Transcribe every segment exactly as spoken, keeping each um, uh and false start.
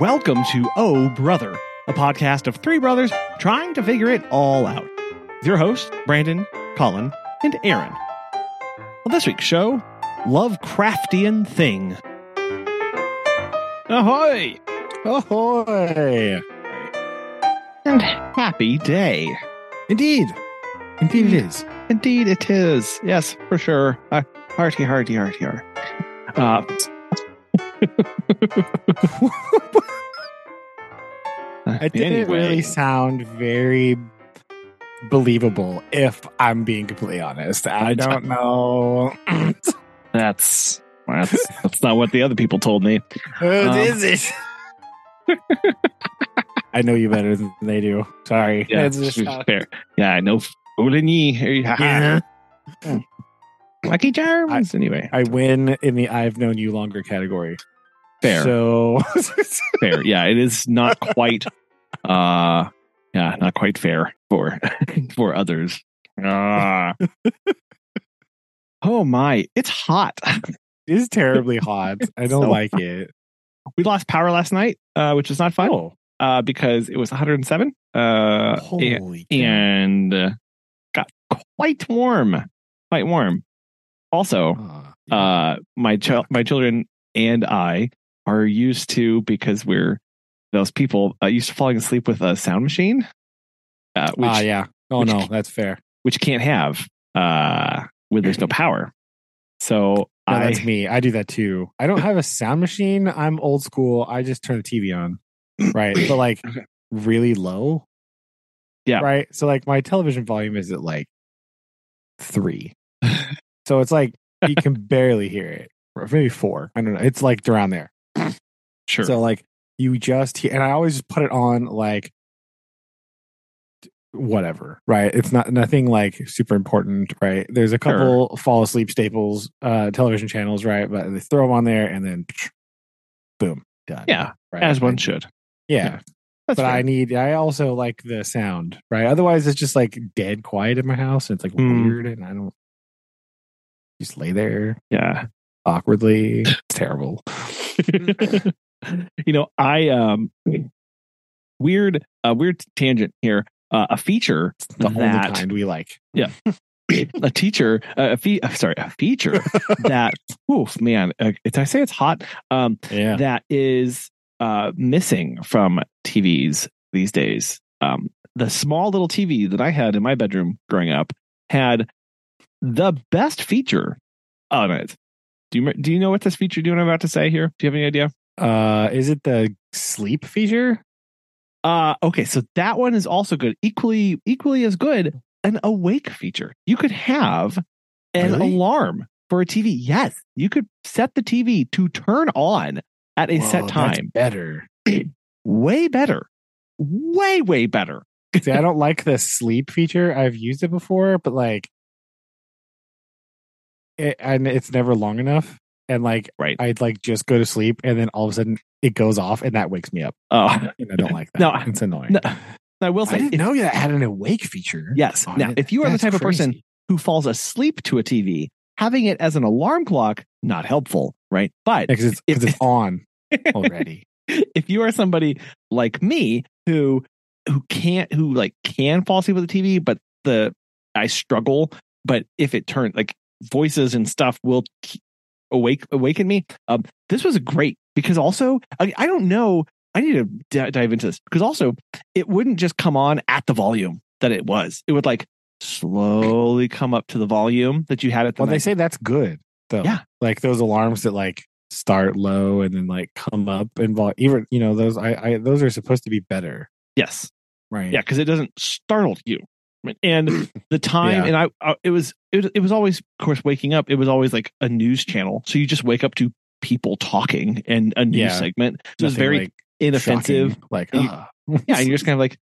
Welcome to Oh Brother, a podcast of three brothers trying to figure it all out. Your hosts, Brandon, Colin, and Aaron. On this week's show, Lovecraftian Thing. Ahoy! Ahoy! And happy day. Indeed. Indeed it is. Indeed it is. Yes, for sure. Uh, hearty, hearty, hearty, hearty. Uh, It didn't anyway. really sound very believable, if I'm being completely honest. I don't know. That's that's, that's not what the other people told me. What um, is it? I know you better than they do. Sorry. Yeah, that's just fair. Yeah, I know. Yeah. Lucky Charms. I, anyway, I win in the I've known you longer category. Fair. So fair. Yeah, it is not quite uh yeah, not quite fair for for others. Uh, oh my, it's hot. It is terribly hot. I don't so like hot. it. We lost power last night, uh, which is not fun. Oh. Uh, because it was one hundred seven. Uh Holy and, and got quite warm. Quite warm. Also, uh, yeah. uh, my ch- my children and I are used to, because we're those people, uh, used to falling asleep with a sound machine. Ah, uh, uh, yeah. Oh, which, no, that's fair. Which you can't have uh, when there's no power. So no, I, that's me. I do that too. I don't have a sound machine. I'm old school. I just turn the T V on. Right. But like really low. Yeah. Right. So like my television volume is at like three. So it's like you can barely hear it. Or maybe four. I don't know. It's like around there. Sure. So like you just hear, and I always put it on like whatever, right? It's not nothing like super important, right? There's a couple sure. fall asleep staples, uh, television channels, right? But they throw them on there and then boom, done. Yeah. Right? As one should. Yeah. yeah. But fair. I need, I also like the sound, right? Otherwise it's just like dead quiet in my house. And it's like mm. weird and I don't. Just lay there, yeah, awkwardly. It's terrible. You know, I um, weird, uh, weird tangent here. Uh, a feature it's the only kind we like. Yeah, a teacher, uh, a fee. Sorry, a feature that. Oof, man, uh, did I say it's hot? Um, yeah. That is uh missing from T Vs these days. Um, the small little T V that I had in my bedroom growing up had the best feature on it. Do you do you know what this feature? Do you know what I'm about to say here? Do you have any idea? Uh, is it the sleep feature? Uh, okay, so that one is also good. Equally, equally as good, an awake feature. You could have an really? alarm for a T V. Yes, you could set the T V to turn on at a Whoa, set time. That's better, way better, way way better. See, I don't like the sleep feature. I've used it before, but like. It, and it's never long enough, and like right. I'd like just go to sleep, and then all of a sudden it goes off, and that wakes me up. Oh, and I don't like that. No, it's annoying. No, I will say, I didn't if, know that had an awake feature. Yes. Now, it. if you are That's the type crazy. of person who falls asleep to a T V, having it as an alarm clock not helpful, right? But because yeah, it's, if, it's on already. If you are somebody like me who who can't who like can fall asleep with the T V, but the I struggle. But if it turns like. voices and stuff will awake awaken me. Um, this was great because also I, I don't know. I need to d- dive into this because also it wouldn't just come on at the volume that it was. It would like slowly come up to the volume that you had at the. Well, night. They say that's good though. Yeah, like those alarms that like start low and then like come up and vol- even you know those I, I those are supposed to be better. Yes, right. Yeah, because it doesn't startle you. And the time, yeah. and I, I, it was, it, it was always, of course, waking up. It was always like a news channel, so you just wake up to people talking and a news yeah. segment. So it was very like inoffensive, shocking. like uh. and you, yeah. And you're just kind of like,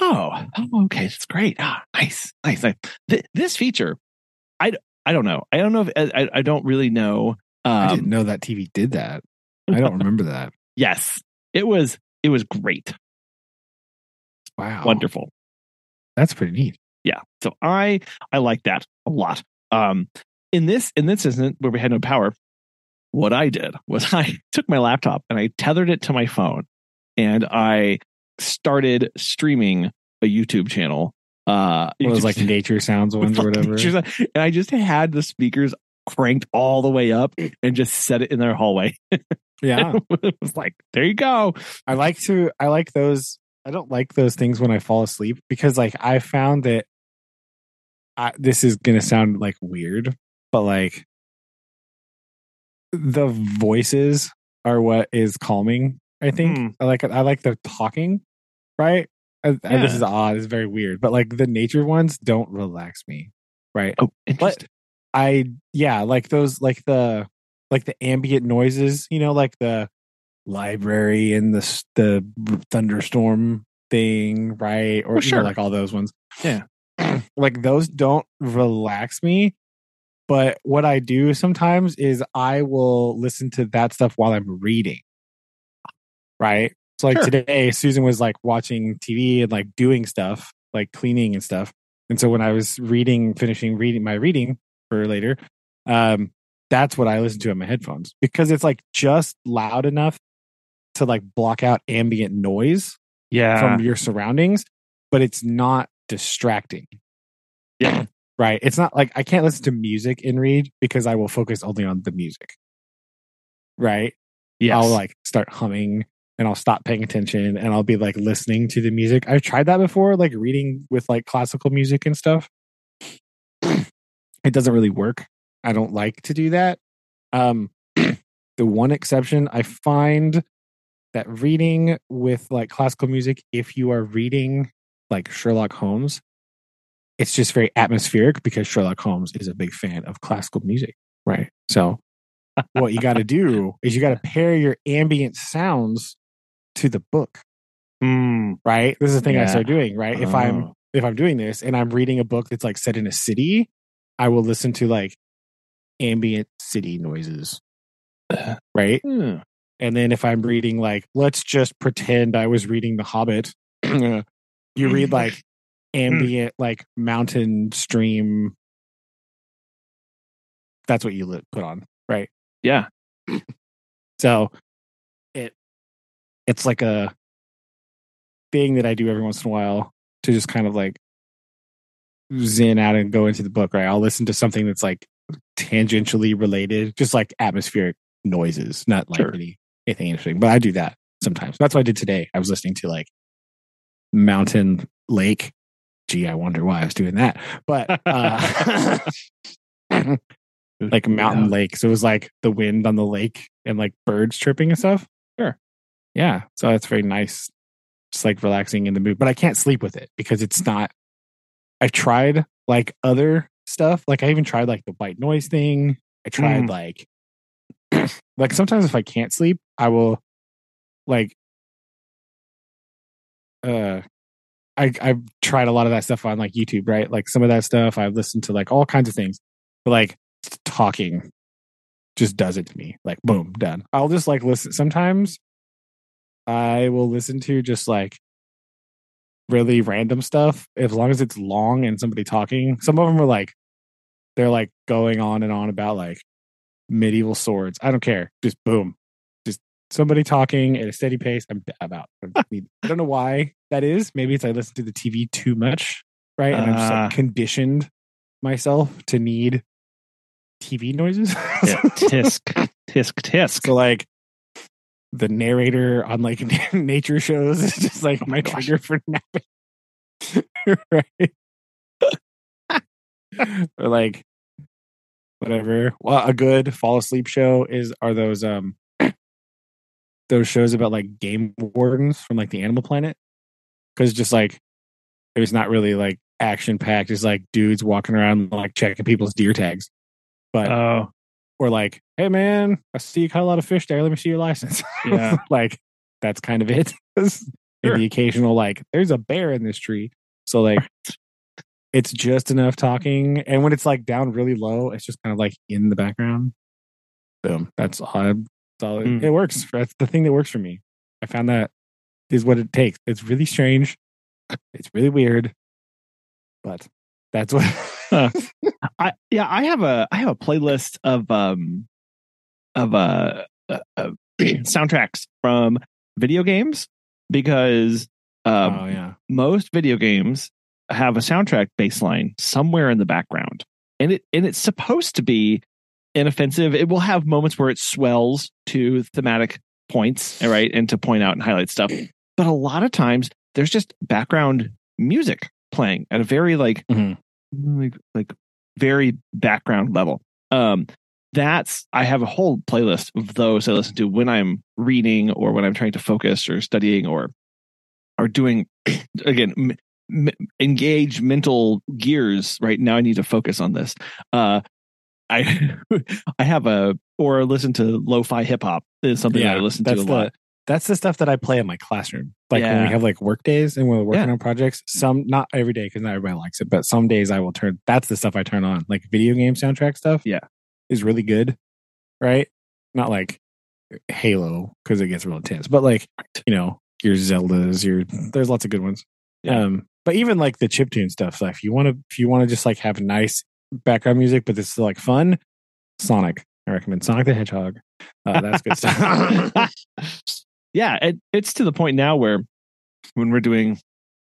oh, oh okay, that's great, ah, nice, nice. nice. Th- this feature, I, I don't know, I don't know if I, I don't really know. Um, I didn't know that T V did that. I don't remember that. Yes, it was, it was great. Wow, wonderful. That's pretty neat. Yeah. So I I like that a lot. Um, in this in this instance where we had no power, what I did was I took my laptop and I tethered it to my phone and I started streaming a YouTube channel. Uh, it was like nature sounds ones or whatever. And I just had the speakers cranked all the way up and just set it in their hallway. Yeah. It was like, there you go. I like to, I like those. I don't like those things when I fall asleep because like I found that I, this is going to sound like weird, but like the voices are what is calming. I think mm. I like, I like the talking, right? I, yeah. This is odd. It's very weird, but like the nature ones don't relax me. Right. Oh, interesting. But I, yeah, like those, like the, like the ambient noises, you know, like the library and the the thunderstorm thing, right? Or well, sure. You know, like all those ones. Yeah. Like those don't relax me. But what I do sometimes is I will listen to that stuff while I'm reading. Right. So like sure. Today, Susan was like watching T V and like doing stuff, like cleaning and stuff. And so when I was reading, finishing reading my reading for later, um, that's what I listen to in my headphones because it's like just loud enough to like block out ambient noise yeah. from your surroundings, but it's not distracting. Yeah. Right. It's not like I can't listen to music and read because I will focus only on the music. Right. Yeah. I'll like start humming and I'll stop paying attention and I'll be like listening to the music. I've tried that before, like reading with like classical music and stuff. It doesn't really work. I don't like to do that. Um, the one exception, I find that reading with like classical music, if you are reading like Sherlock Holmes, it's just very atmospheric because Sherlock Holmes is a big fan of classical music, right? So what you got to do is you got to pair your ambient sounds to the book, mm, right? This is the thing yeah. I start doing, right? Oh. If I'm if I'm doing this and I'm reading a book that's like set in a city, I will listen to like ambient city noises, right? Mm. And then if I'm reading like, let's just pretend I was reading The Hobbit, you read like ambient like mountain stream. That's what you li- put on, right? Yeah. So it it's like a thing that I do every once in a while to just kind of like zen out and go into the book, right? I'll listen to something that's like tangentially related, just like atmospheric noises, not like sure. any, anything interesting. But I do that sometimes. That's what I did today. I was listening to like mountain lake. Gee, I wonder why I was doing that. But uh, like mountain yeah. lake. So it was like the wind on the lake and like birds chirping and stuff. Sure. Yeah. So that's very nice. Just like relaxing in the mood. But I can't sleep with it because it's not. I've tried like other stuff. Like I even tried like the white noise thing. I tried mm. like like sometimes if I can't sleep, I will like uh I I've tried a lot of that stuff on like YouTube, right? Like some of that stuff I've listened to like all kinds of things. But like talking just does it to me. Like boom, done. I'll just like listen sometimes I will listen to just like really random stuff as long as it's long and somebody talking. Some of them are like they're like going on and on about like medieval swords. I don't care. Just boom. Just somebody talking at a steady pace. I'm, I'm out. I don't know why that is. Maybe it's I listen to the T V too much, right? And uh, I'm just like conditioned myself to need T V noises. Yeah, tisk, tisk, tisk. So like the narrator on like nature shows is just like oh my, my trigger for napping. Right? Or like whatever. Well, a good fall asleep show is are those um those shows about like game wardens from like the Animal Planet. Cause just like it was not really like action packed, it's like dudes walking around like checking people's deer tags. But oh. Or like, hey man, I see you caught a lot of fish there. Let me see your license. Yeah, like that's kind of it. Sure. The occasional like, there's a bear in this tree. So like, it's just enough talking. And when it's like down really low, it's just kind of like in the background. Boom. That's all. I, that's all mm. it, it works. That's the thing that works for me. I found that is what it takes. It's really strange. It's really weird. But that's what. Uh, I yeah, I have a I have a playlist of um of uh, uh, uh soundtracks from video games because um, oh, yeah. most video games have a soundtrack baseline somewhere in the background, and it and it's supposed to be inoffensive. It will have moments where it swells to thematic points, right, and to point out and highlight stuff. But a lot of times, there's just background music playing at a very like, mm-hmm. like, like very background level. Um, that's I have a whole playlist of those I listen to when I'm reading or when I'm trying to focus or studying or or doing again. M- engage mental gears right now. I need to focus on this. Uh, I I have a or listen to lo-fi hip hop is something yeah, that I listen to a the, lot. That's the stuff that I play in my classroom. Like yeah. when we have like work days and we're working yeah. on projects. Some not every day because not everybody likes it, but some days I will turn. That's the stuff I turn on. Like video game soundtrack stuff. Yeah, is really good. Right? Not like Halo because it gets real intense, but like you know your Zeldas. Your there's lots of good ones. Yeah. Um, but even like the chiptune stuff, like if you want to, if you want to just like have nice background music, but it's still like fun, Sonic. I recommend Sonic the Hedgehog. Uh, that's good stuff. Yeah, it, it's to the point now where when we're doing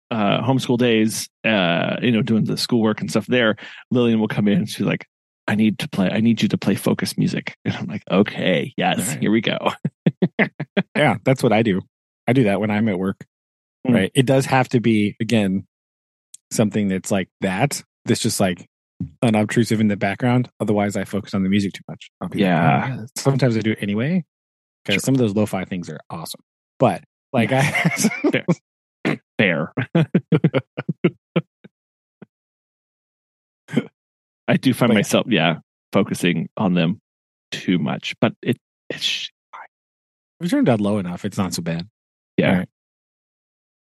uh, homeschool days, uh, you know, doing the schoolwork and stuff there, Lillian will come in and she's like, "I need to play. I need you to play focus music." And I'm like, "Okay, yes, right. Here we go." Yeah, that's what I do. I do that when I'm at work. Right. It does have to be, again, something that's like that. That's just like unobtrusive in the background. Otherwise, I focus on the music too much. Yeah. Like, oh, yeah. Sometimes I do it anyway. Because sure. some of those lo-fi things are awesome. But like yeah. I... Fair. Fair. I do find but, myself, yeah, focusing on them too much. But it, it's... If turned out low enough, it's not so bad. Yeah.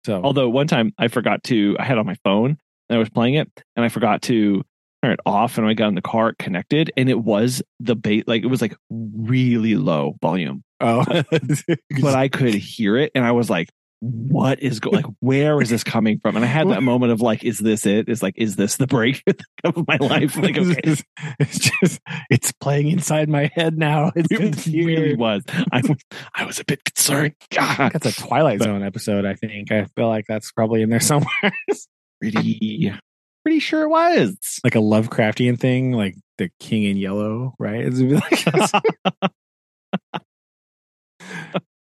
So, although one time I forgot to, I had on my phone and I was playing it and I forgot to turn it off. And when I got in the car, it connected and it was the bass, like it was like really low volume. Oh, but I could hear it. And I was like, what is going, like, where is this coming from? And I had that moment of like, is this it? It's like, is this the break of my life? Like, okay. It's just, it's playing inside my head now. It's it really was. I, I was a bit concerned. God. That's a Twilight Zone but, episode, I think. I feel like that's probably in there somewhere. pretty, pretty sure it was. Like a Lovecraftian thing, like the King in Yellow, right? It's like,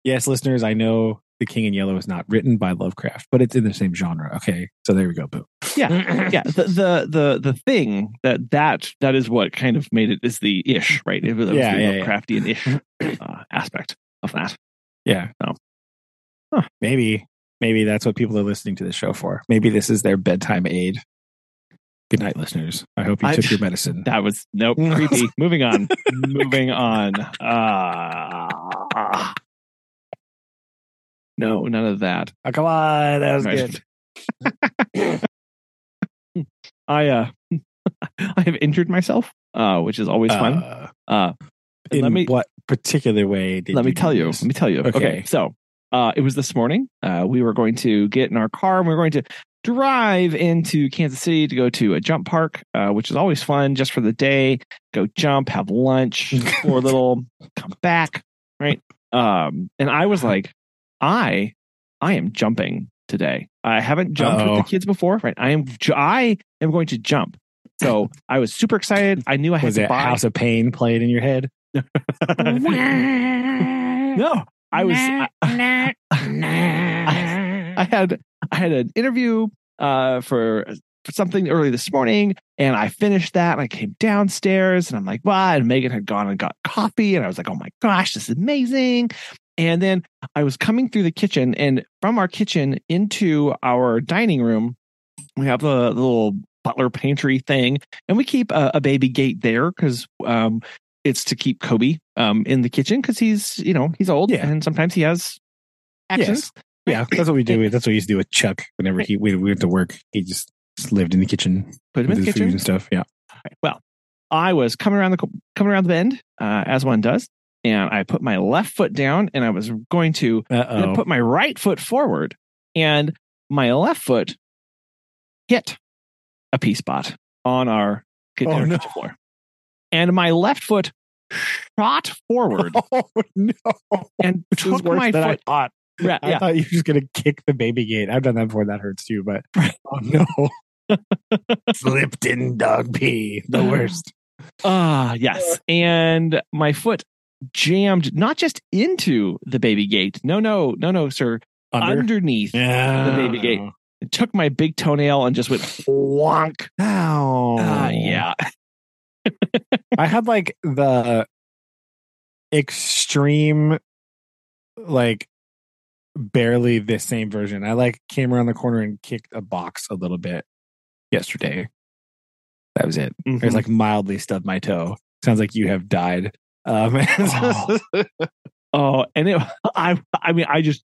yes, listeners, I know. The King in Yellow is not written by Lovecraft, but it's in the same genre. Okay, so there we go. Boom. Yeah, yeah. The, the the the thing that that that is what kind of made it is the ish, right? It was yeah, the yeah, Lovecraftian yeah. ish uh, aspect of that. Yeah. So huh. maybe maybe that's what people are listening to this show for. Maybe this is their bedtime aid. Good night, listeners. I hope you I, took your medicine. That was nope. Creepy. Moving on. Moving on. Ah. Uh, No, none of that. Oh, come on. That was right. good. I uh, I have injured myself, uh, which is always uh, fun. Uh, in let me, what particular way did Let you me tell you. This? Let me tell you. Okay. okay so uh, it was this morning. Uh, we were going to get in our car and we were going to drive into Kansas City to go to a jump park, uh, which is always fun just for the day. Go jump, have lunch, for a little, come back. Right. Um, and I was like, I, I am jumping today. I haven't jumped Uh-oh. with the kids before, right? I am, I am going to jump. So I was super excited. I knew I had was to buy. House of Pain played in your head? No, I was. I, I, I had, I had an interview uh, for, for something early this morning, and I finished that. And I came downstairs, and I'm like, "Wow!" And Megan had gone and got coffee, and I was like, "Oh my gosh, this is amazing." And then I was coming through the kitchen, and from our kitchen into our dining room, we have the little butler pantry thing, and we keep a, a baby gate there because um, it's to keep Kobe um, in the kitchen because he's, you know, he's old, yeah. and sometimes he has actions. Yes. Yeah, that's what we do. That's what we used to do with Chuck whenever he we, we went to work. He just, just lived in the kitchen, put him in the kitchen and stuff. Yeah. Right. Well, I was coming around the coming around the bend uh, as one does. And I put my left foot down and I was going to put my right foot forward and my left foot hit a pea spot on our kitchen oh, no. floor. And my left foot shot forward oh, no. and took my foot I Yeah, I yeah. thought you were just going to kick the baby gate. I've done that before. That hurts too, but oh no. Slipped in dog pee. The worst. Ah, uh, yes. And my foot jammed not just into the baby gate. No, no, no, no, sir. Under? Underneath yeah. the baby gate. It took my big toenail and just went wonk. Ow. Uh, yeah. I had like the extreme, like, barely the same version. I like came around the corner and kicked a box a little bit yesterday. That was it. Mm-hmm. I was like mildly stubbed my toe. Sounds like you have died. Um, oh. oh, and it, I, I mean, I just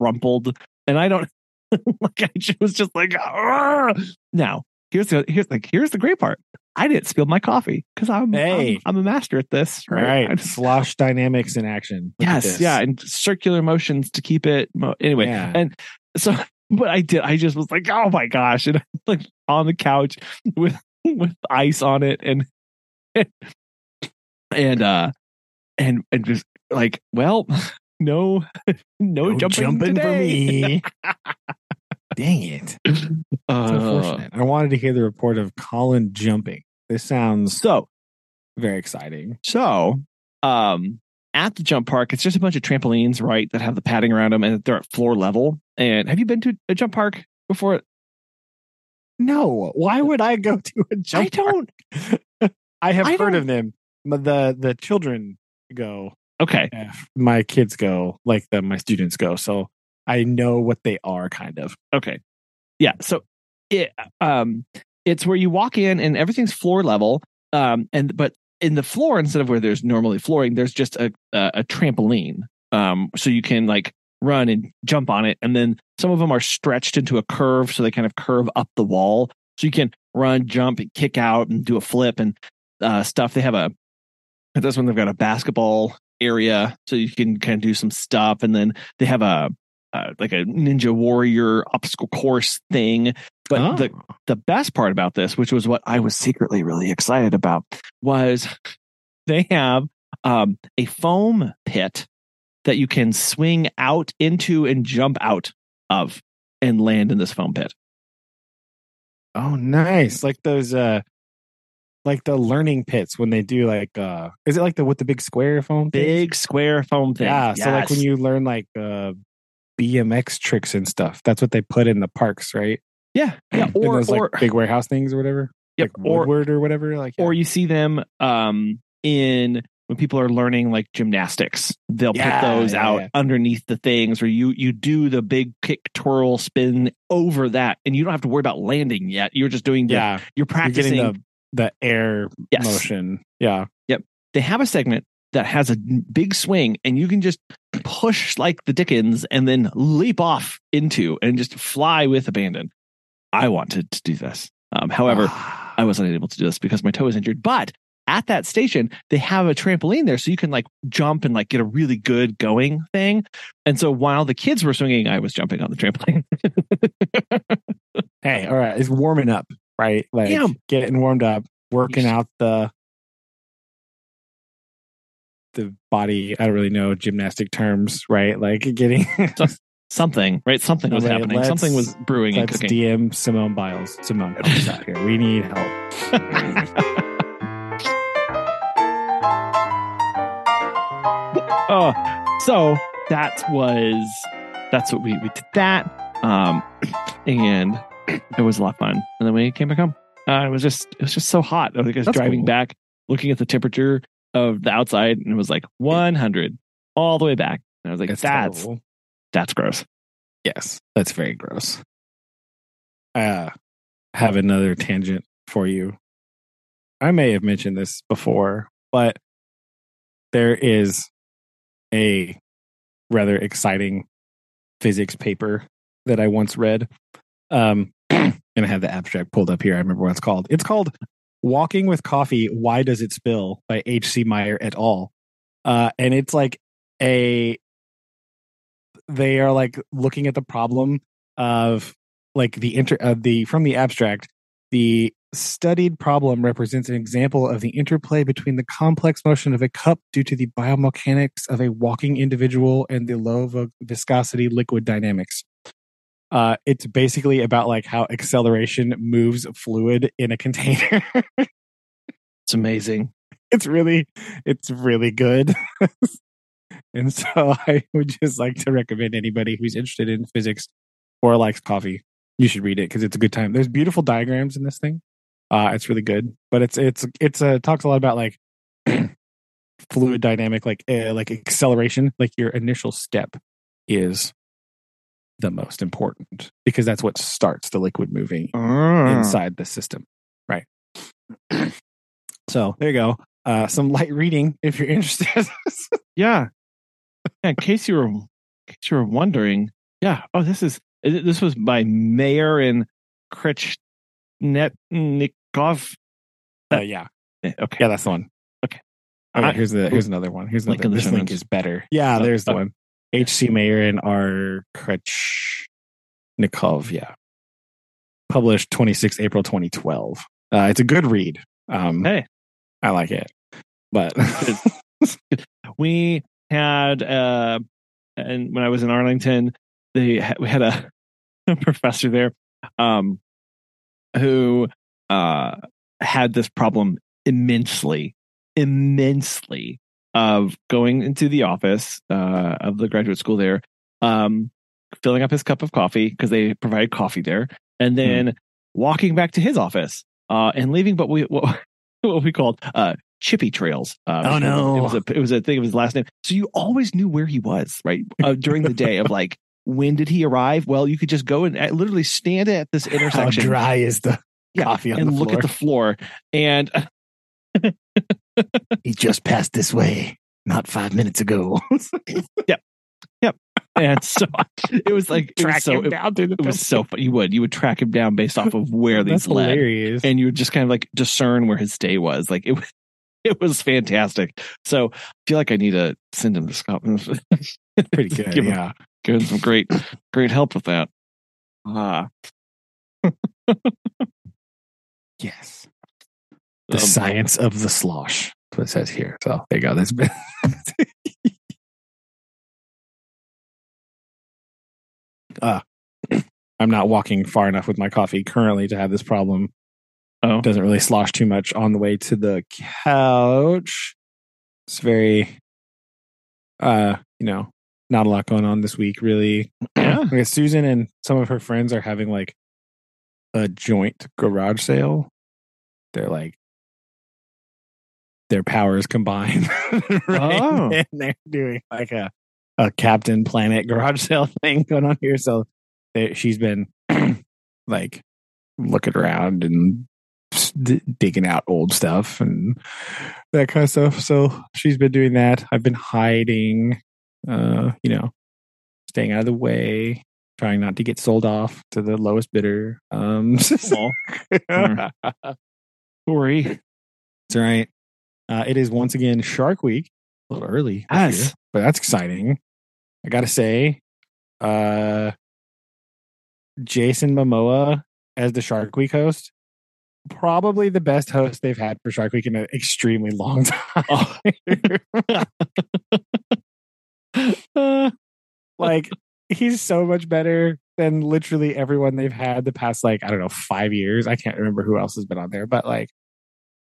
crumpled, and I don't like. I was just like, Arr! Now here's the here's like here's the great part. I didn't spill my coffee because I'm, hey. I'm I'm a master at this. Right, right. Slosh dynamics in action. Look yes, yeah, and circular motions to keep it. Mo- anyway, yeah. and so, but I did. I just was like, oh my gosh, and like on the couch with with ice on it, and and uh, and and just like, well, no, no, no jumping, jumping for me. Dang it. Uh, it's unfortunate. I wanted to hear the report of Colin jumping. This sounds so very exciting. So, um, at the jump park, it's just a bunch of trampolines, right, that have the padding around them, and they're at floor level. And have you been to a jump park before? No. Why would I go to a jump I don't, park? I have I heard don't... of them. The, the children go. Okay. My kids go, like the, my students go. So I know what they are, kind of. Okay. Yeah. So it, um, it's where you walk in and everything's floor level. Um, and but in the floor, instead of where there's normally flooring, there's just a a, a trampoline. Um, so you can like run and jump on it. And then some of them are stretched into a curve. So they kind of curve up the wall. So you can run, jump, and kick out and do a flip and uh, stuff. They have a, at this one, they've got a basketball area. So you can kind of do some stuff. And then they have a, Uh, like a Ninja Warrior obstacle course thing. But oh. the, the best part about this, which was what I was secretly really excited about, was they have um, a foam pit that you can swing out into and jump out of and land in this foam pit. Oh, nice. Like those, uh, like the learning pits when they do like, uh, is it like the, with the big square foam? Things? Big square foam thing. Yeah. Yes. So like when you learn like, uh, B M X tricks and stuff. That's what they put in the parks, right? Yeah. Yeah. Or, those, like, or big warehouse things or whatever. Yep. Like Woodward or, or whatever. Like, yeah. Or you see them um, in when people are learning like gymnastics, they'll yeah, put those yeah, out yeah. underneath the things where you, you do the big kick, twirl, spin over that. And you don't have to worry about landing yet. You're just doing the, yeah. you're practicing you're the, the air yes. motion. Yeah. Yep. They have a segment that has a big swing and you can just push like the dickens and then leap off into and just fly with abandon. I wanted to do this. Um, however, I was unable to do this because my toe is injured, but at that station, they have a trampoline there so you can like jump and like get a really good going thing. And so while the kids were swinging, I was jumping on the trampoline. Hey, all right. It's warming up, right? Like yeah. getting warmed up, working out the, the body, I don't really know gymnastic terms, right? Like getting something, right? Something was like, happening. Something was brewing and cooking. D M Simone Biles. Simone, help us out here. We need help. Oh, so that was, that's what we, we did that. Um, and it was a lot of fun. And then we came back home. Uh, it was just, it was just so hot. I think I was that's driving cool. back, looking at the temperature of the outside, and it was like one hundred all the way back. And I was like, that's that's, that's gross. Yes, that's very gross. I uh, have another tangent for you. I may have mentioned this before, but there is a rather exciting physics paper that I once read. Um, and I have the abstract pulled up here. I remember what it's called. It's called Walking with Coffee, Why Does It Spill? By H C. Meyer et al. Uh, and it's like a... They are like looking at the problem of like the... Inter, uh, the from the abstract, the studied problem represents an example of the interplay between the complex motion of a cup due to the biomechanics of a walking individual and the low viscosity liquid dynamics. Uh, it's basically about like how acceleration moves fluid in a container. It's amazing. It's really, it's really good. And so I would just like to recommend anybody who's interested in physics or likes coffee, you should read it because it's a good time. There's beautiful diagrams in this thing. Uh, it's really good, but it's it's it's uh, talks a lot about like fluid dynamic, like uh, like acceleration, like your initial step is the most important because that's what starts the liquid moving mm. inside the system, right? So there you go. Uh, some light reading if you're interested. Yeah. Yeah, in case you were, in case you were wondering, yeah. Oh, this is this was by Meyer and Kretchnikov. Uh, yeah. Okay. Yeah, that's the one. Okay. All right. Here's the here's another one. Here's another. This link is better. Yeah, oh, there's the okay. one. H C. Meyer and R. Kretchnikov. Yeah. Published the twenty-sixth of April, twenty twelve. Uh, it's a good read. Um, hey, I like it, but. We had, uh, and when I was in Arlington, they ha- we had a, a professor there um, who uh, had this problem immensely, immensely of going into the office uh, of the graduate school there, um, filling up his cup of coffee because they provide coffee there, and then mm. walking back to his office uh, and leaving. But we what, what we called. Uh, Chippy trails. Um, oh no! It was a it was a thing of his last name, so you always knew where he was, right? Uh, during the day of like, when did he arrive? Well, you could just go and uh, literally stand at this intersection. How dry is the yeah, coffee on and the look floor. At the floor, and he just passed this way not five minutes ago. Yep, yep. And so it was like track it was so, him down through the. It place. Was so funny. You would you would track him down based off of where these led, and you would just kind of like discern where his day was. Like it was. It was fantastic. So I feel like I need to send him to Scotland. Pretty good. give yeah. Him, give him some great, great help with that. Ah. Yes. The um, science of the slosh. That's what it says here. So there you go. That's been. uh, I'm not walking far enough with my coffee currently to have this problem. Oh. Doesn't really slosh too much on the way to the couch. It's very, uh, you know, not a lot going on this week, really. Yeah. I guess Susan and some of her friends are having like a joint garage sale. They're like, their powers combined. Right? Oh. And they're doing like a, a Captain Planet garage sale thing going on here. So they, she's been like looking around and D- digging out old stuff and that kind of stuff. So she's been doing that. I've been hiding, uh, you know, staying out of the way, trying not to get sold off to the lowest bidder. Um, Sorry. That's right. Uh, it is once again Shark Week. A little early, yes. Year, but that's exciting. I gotta say, uh, Jason Momoa as the Shark Week host. Probably the best host they've had for Shark Week in an extremely long time. Oh. Like, he's so much better than literally everyone they've had the past, like, I don't know, five years. I can't remember who else has been on there, but, like,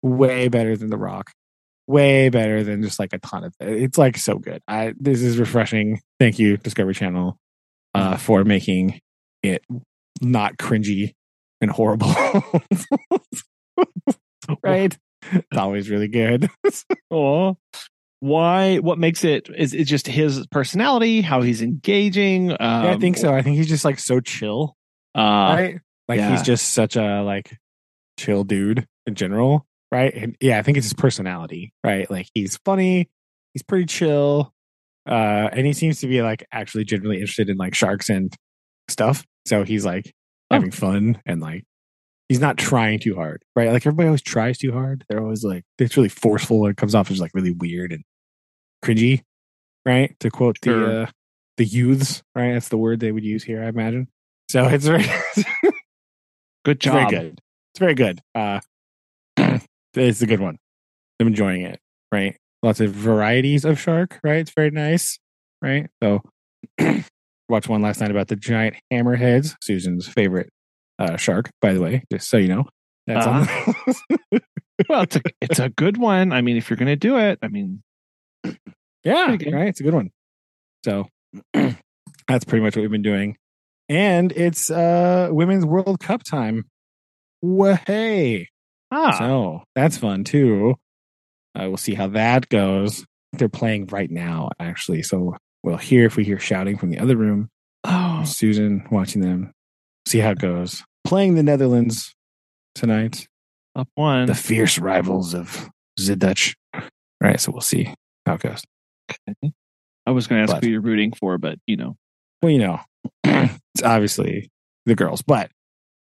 way better than The Rock. Way better than just, like, a ton of... It's, like, so good. I This is refreshing. Thank you, Discovery Channel, uh, for making it not cringy and horrible. Right? It's always really good. Oh, why? What makes it? Is it just his personality? How he's engaging? Um, yeah, I think so. I think he's just like so chill. Uh, right? Like yeah. He's just such a like chill dude in general. Right? And yeah, I think it's his personality. Right? Like he's funny. He's pretty chill. Uh, and he seems to be like actually genuinely interested in like sharks and stuff. So he's like having fun and like he's not trying too hard, right? Like everybody always tries too hard. They're always like it's really forceful and it comes off as like really weird and cringy, right? To quote sure. the uh, the youths, right? That's the word they would use here, I imagine. So it's very good job. It's very good. It's very good. Uh, it's a good one. I'm enjoying it. Right. Lots of varieties of shark. Right. It's very nice. Right. So watched one last night about the giant hammerheads. Susan's favorite uh, shark, by the way, just so you know. That's uh, on well, it's a, it's a good one. I mean, if you're going to do it, I mean. Yeah. It's right. It's a good one. So that's pretty much what we've been doing. And it's uh, Women's World Cup time. Way. Ah. So that's fun too. Uh, we'll see how that goes. They're playing right now, actually. So we'll hear if we hear shouting from the other room. Oh, Susan watching them. See how it goes. Playing the Netherlands tonight. Up one. The fierce rivals of the Dutch. All right. So we'll see how it goes. Okay. I was going to ask but, who you're rooting for, but you know. Well, you know, it's obviously the girls, but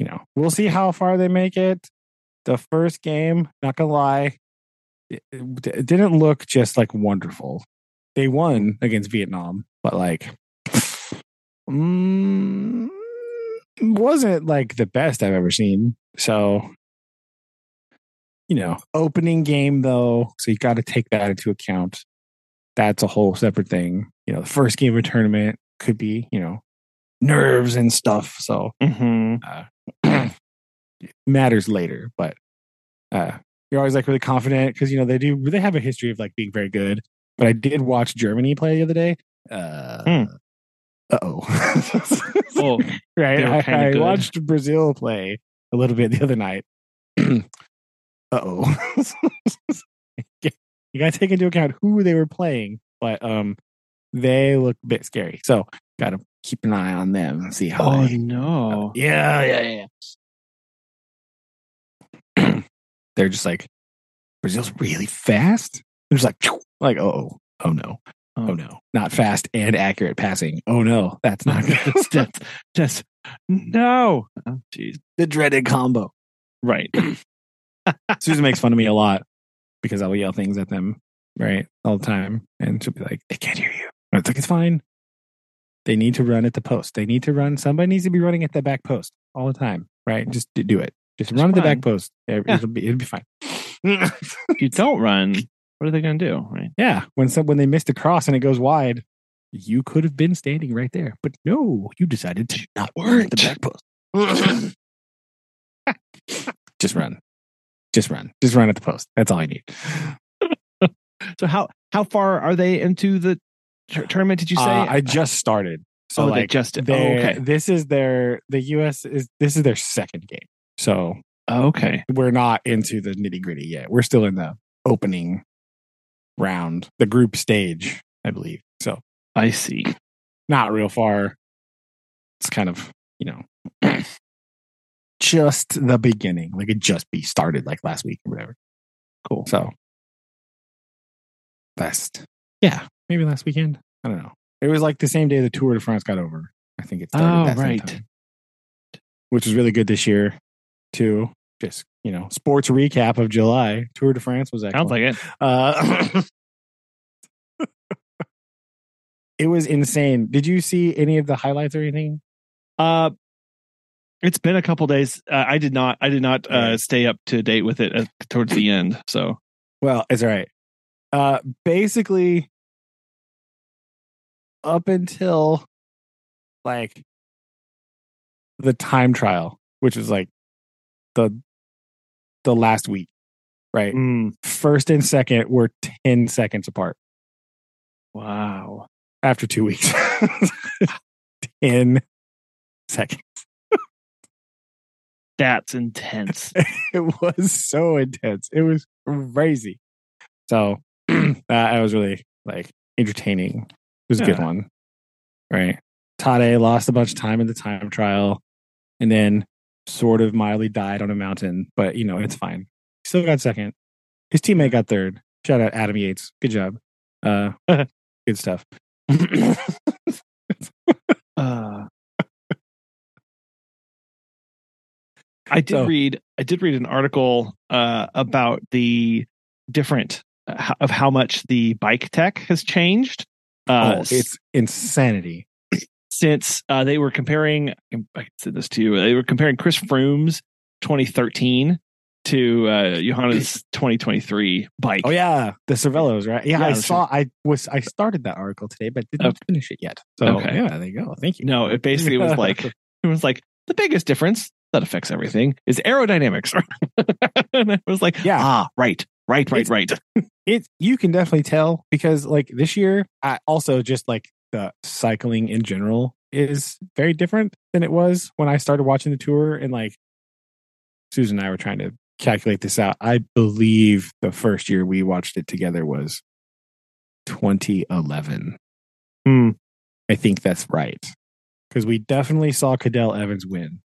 you know, we'll see how far they make it. The first game, not gonna lie, it, it didn't look just like wonderful. They won against Vietnam, but like, mm, wasn't like the best I've ever seen. So, you know, opening game though, so you got to take that into account. That's a whole separate thing. You know, the first game of a tournament could be, you know, nerves and stuff. So. Mm-hmm. Uh, matters later, but uh, you're always like really confident because you know they do they have a history of like being very good. But I did watch Germany play the other day. Uh mm. oh, well, right. I, I watched Brazil play a little bit the other night. uh oh, you got to take into account who they were playing, but um, they look a bit scary. So got to keep an eye on them and see how. Oh they, no! Uh, yeah, yeah, yeah. They're just like, Brazil's really fast. They're just like, like oh, oh no, oh no, not fast and accurate passing. Oh no, that's not good. that's, that's, no. Oh, geez. The dreaded combo. Right. Susan makes fun of me a lot because I will yell things at them, right, all the time. And she'll be like, they can't hear you. And it's like, it's fine. They need to run at the post. They need to run. Somebody needs to be running at the back post all the time, right? Just do it. Just it's run fine. At the back post. It, yeah. It'll be it'll be fine. If you don't run, what are they going to do? Right? Yeah. When some, when they missed a cross and it goes wide, you could have been standing right there. But no, you decided to not run at the back post. Just run. Just run. Just run at the post. That's all I need. So how, how far are they into the t- tournament, did you say? Uh, I just started. So oh, like, they just did. Oh, okay. This is their, the U S is, this is their second game. So, oh, okay. We're not into the nitty gritty yet. We're still in the opening round, the group stage, I believe. So, I see. Not real far. It's kind of, you know, just the beginning. Like it just be started like last week or whatever. Cool. So, last, yeah, maybe last weekend. I don't know. It was like the same day the Tour de France got over. I think it started oh, that right. same time. Which was really good this year. To just, you know, sports recap of July. Tour de France was excellent. Sounds like it. Uh, it was insane. Did you see any of the highlights or anything? Uh, it's been a couple days. Uh, I did not. I did not uh, stay up to date with it uh, towards the end. So, well, it's all right. Uh, basically, up until like the time trial, which was like. The the last week, right? Mm. First and second were ten seconds apart. Wow. After two weeks. ten seconds. That's intense. It was so intense. It was crazy. So uh, I was really like entertaining. It was yeah. a good one. Right. Tade lost a bunch of time in the time trial. And then sort of mildly died on a mountain, but you know, it's fine. Still got second. His teammate got third. Shout out Adam Yates. Good job. Uh, good stuff. uh, I did so, read. I did read an article uh, about the different uh, of how much the bike tech has changed. Uh, oh, it's insanity. Since uh, they were comparing, I said this to you, they were comparing Chris Froome's twenty thirteen to uh, Johanna's twenty twenty-three bike. Oh yeah, the Cervelos, right? Yeah, yeah I saw. Sure. I was. I started that article today, but didn't okay. finish it yet. So okay. yeah, there you go. Thank you. No, it basically was like it was like the biggest difference that affects everything is aerodynamics. And I was like, yeah, ah, right, right, right, it's, right. It you can definitely tell because like this year, I also just like the cycling in general is very different than it was when I started watching the tour, and like Susan and I were trying to calculate this out. I believe the first year we watched it together was twenty eleven. Mm. I think that's right. Because we definitely saw Cadel Evans win.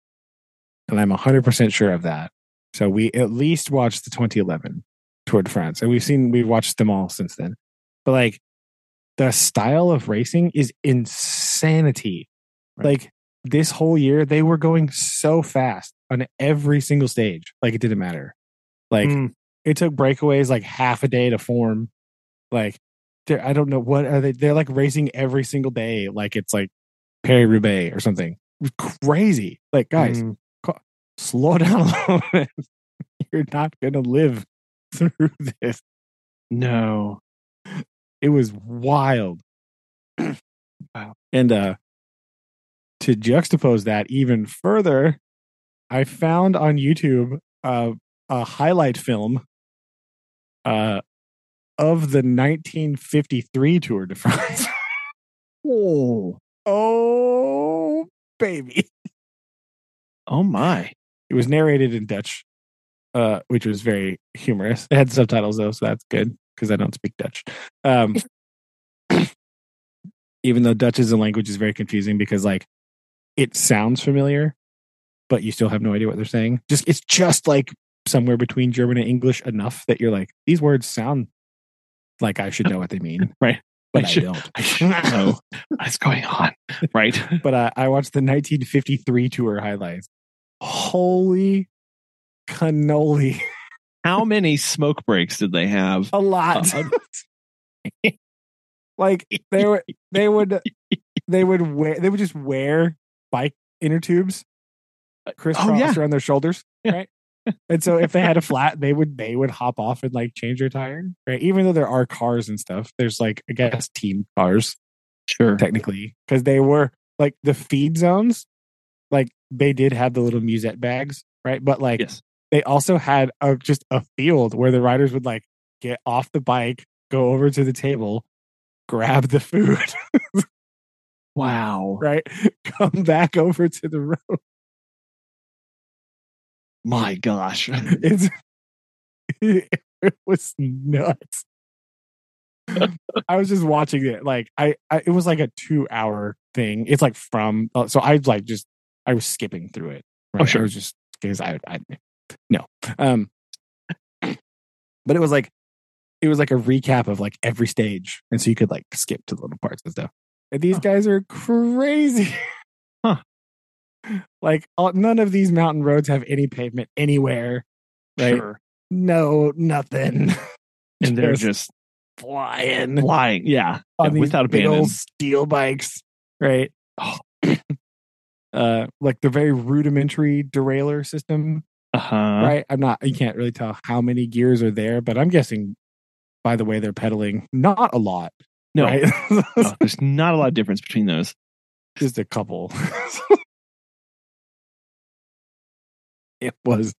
And I'm one hundred percent sure of that. So we at least watched the twenty eleven Tour de France. And we've seen, we've watched them all since then. But like, the style of racing is insanity. Right. Like, this whole year, they were going so fast on every single stage. Like, it didn't matter. Like, mm. it took breakaways like half a day to form. Like, I don't know what are they. They're like racing every single day. Like, it's like Paris-Roubaix or something. Crazy. Like, guys, mm. ca- slow down a little bit. You're not going to live through this. No. It was wild. Wow. And, uh, to juxtapose that even further, I found on YouTube uh, a highlight film uh, of the nineteen fifty-three Tour de France. Oh, oh, baby. Oh, my. It was narrated in Dutch, uh, which was very humorous. It had subtitles, though, so that's good because I don't speak Dutch. Um, even though Dutch as a language is very confusing because, like, it sounds familiar, but you still have no idea what they're saying. Just it's just like somewhere between German and English enough that you're like, these words sound like I should know what they mean, right? But I, I should, don't. I should not know what's going on, right? But uh, I watched the nineteen fifty-three tour highlights. Holy cannoli! How many smoke breaks did they have? A lot. Uh, like they were, they would, they would wear, they would just wear bike inner tubes. Crisscross oh, yeah. around their shoulders, right? And so if they had a flat, they would they would hop off and like change their tire, right? Even though there are cars and stuff, there's like I guess team cars, sure, technically, because they were like the feed zones, like they did have the little musette bags, right? But like yes. they also had a, just a field where the riders would like get off the bike, go over to the table, grab the food, wow, right, come back over to the road. My gosh. It's, it was nuts. I was just watching it. Like I, I, it was like a two hour thing. It's like from, so I like just, I was skipping through it. Right? Oh, sure. I was just, cause I, I, no. Um, but it was like, it was like a recap of like every stage. And so you could like skip to the little parts and stuff. And these huh. guys are crazy. Huh. Like all, none of these mountain roads have any pavement anywhere, right? Sure. No, nothing. And they're just, just flying, flying, yeah, on these without big old steel bikes, right? Oh. uh, like the very rudimentary derailleur system, uh-huh. right? I'm not. You can't really tell how many gears are there, but I'm guessing by the way they're pedaling, not a lot. No, right? No, there's not a lot of difference between those. Just a couple. It was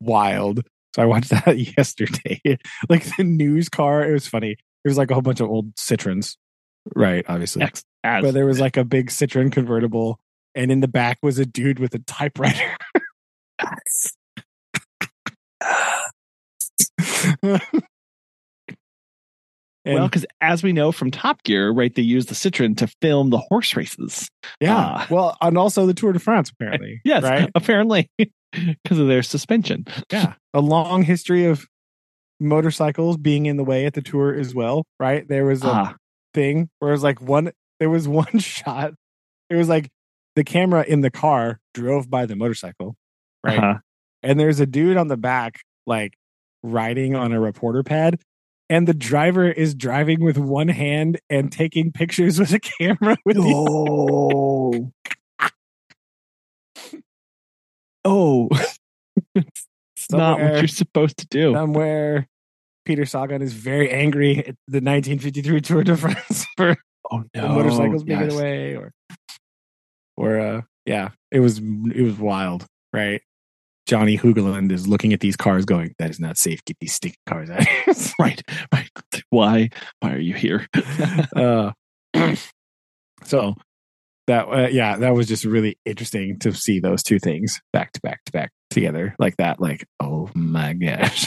wild. So I watched that yesterday. Like the news car, it was funny. There was like a whole bunch of old Citroens, right? Obviously, X, but there was like a big Citroen convertible, and in the back was a dude with a typewriter. Well, because as we know from Top Gear, right? They use the Citroen to film the horse races. Yeah. Uh, well, and also the Tour de France, apparently. Yes, right? Apparently. Because of their suspension. Yeah. A long history of motorcycles being in the way at the tour as well, right? There was a ah. thing where it was like one, there was one shot. It was like the camera in the car drove by the motorcycle, right? Uh-huh. And there's a dude on the back, like riding on a reporter pad. And the driver is driving with one hand and taking pictures with a camera. With oh. Oh, It's somewhere, not what you're supposed to do. Somewhere, Peter Sagan is very angry at the nineteen fifty-three Tour de France for oh, no. motorcycles being yes. away, or or uh, yeah, it was it was wild, right? Johnny Hoogeland is looking at these cars going, that is not safe. Get these stinking cars out. right. Right. Why? Why are you here? uh, so that, uh, yeah, that was just really interesting to see those two things back to back to back together like that. Like, oh my gosh.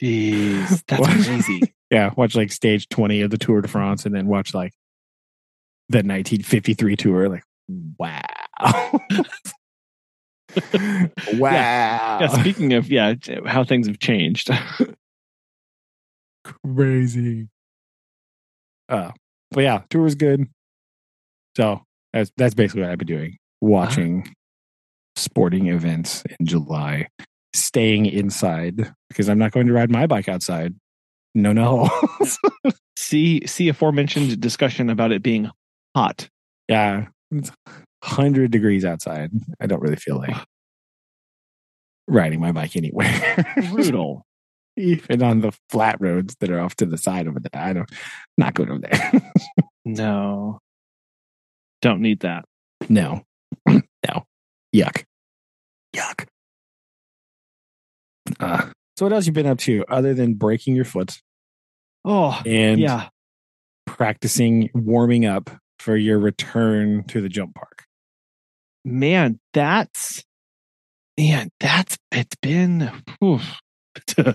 Jeez. That's watch, crazy. Yeah. Watch like stage twenty of the Tour de France and then watch like the nineteen fifty-three tour. Like, wow. wow. Yeah. Yeah, speaking of yeah, how things have changed. Crazy. Uh, but yeah, tour was good. So that's that's basically what I've been doing. Watching wow. sporting events in July, staying inside because I'm not going to ride my bike outside. No, no. see see aforementioned discussion about it being hot. Yeah. It's one hundred degrees outside. I don't really feel like riding my bike anywhere. Brutal. Even on the flat roads that are off to the side over there. I don't, not good over there. No. Don't need that. No. No. Yuck. Yuck. Uh, so what else you been up to other than breaking your foot? Oh, and yeah. Practicing warming up for your return to the jump park. Man, that's man, that's it's been been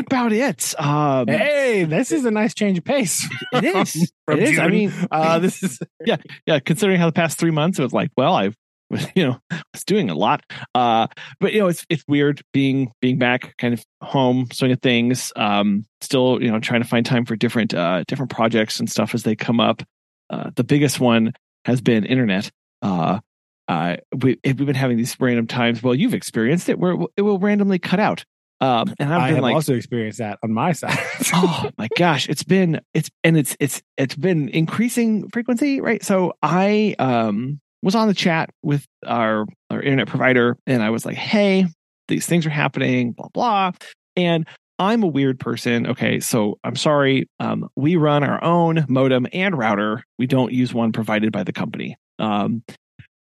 about it. Um, hey, this is a nice change of pace. It is. It is. I mean, uh, this is yeah, yeah. Considering how the past three months it was like, well, I was, you know, I was doing a lot, uh, but you know, it's it's weird being being back, kind of home, swing of things. Um, still, you know, trying to find time for different uh, different projects and stuff as they come up. Uh, the biggest one has been internet. Uh, uh, we, we've been having these random times. Well, you've experienced it where it will randomly cut out. Um, and I've I been have like, also experienced that on my side. Oh my gosh, it's been it's and it's it's it's been increasing frequency, right? So I um. was on the chat with our, our internet provider, and I was like, hey, these things are happening, blah, blah. And I'm a weird person. Okay, so I'm sorry. Um, we run our own modem and router. We don't use one provided by the company. Um,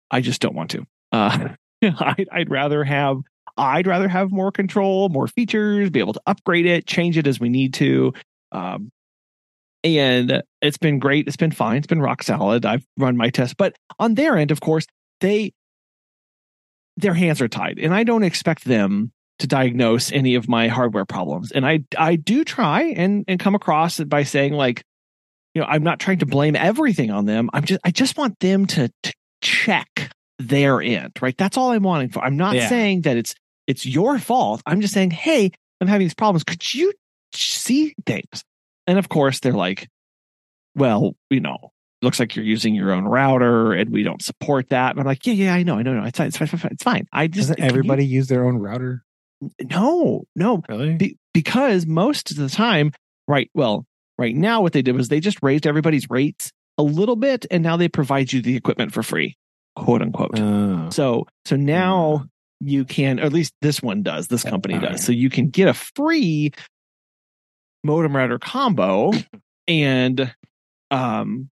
I just don't want to. Uh, I'd, I'd rather have I'd rather have more control, more features, be able to upgrade it, change it as we need to. Um, And it's been great. It's been fine. It's been rock solid. I've run my test. But on their end, of course, they their hands are tied. And I don't expect them to diagnose any of my hardware problems. And I I do try and, and come across it by saying, like, you know, I'm not trying to blame everything on them. I'm just I just want them to, to check their end, right? That's all I'm wanting for. I'm not yeah. saying that it's it's your fault. I'm just saying, hey, I'm having these problems. Could you see things? And of course, they're like, well, you know, looks like you're using your own router and we don't support that. And I'm like, yeah, yeah, I know. I know. No, it's fine. It's fine. It's fine. I just, doesn't everybody you, use their own router? No, no. Really? Be, because most of the time, right. Well, right now what they did was they just raised everybody's rates a little bit. And now they provide you the equipment for free, quote unquote. Oh. So, so now you can, or at least this one does, this company does. So you can get a free modem router combo, and um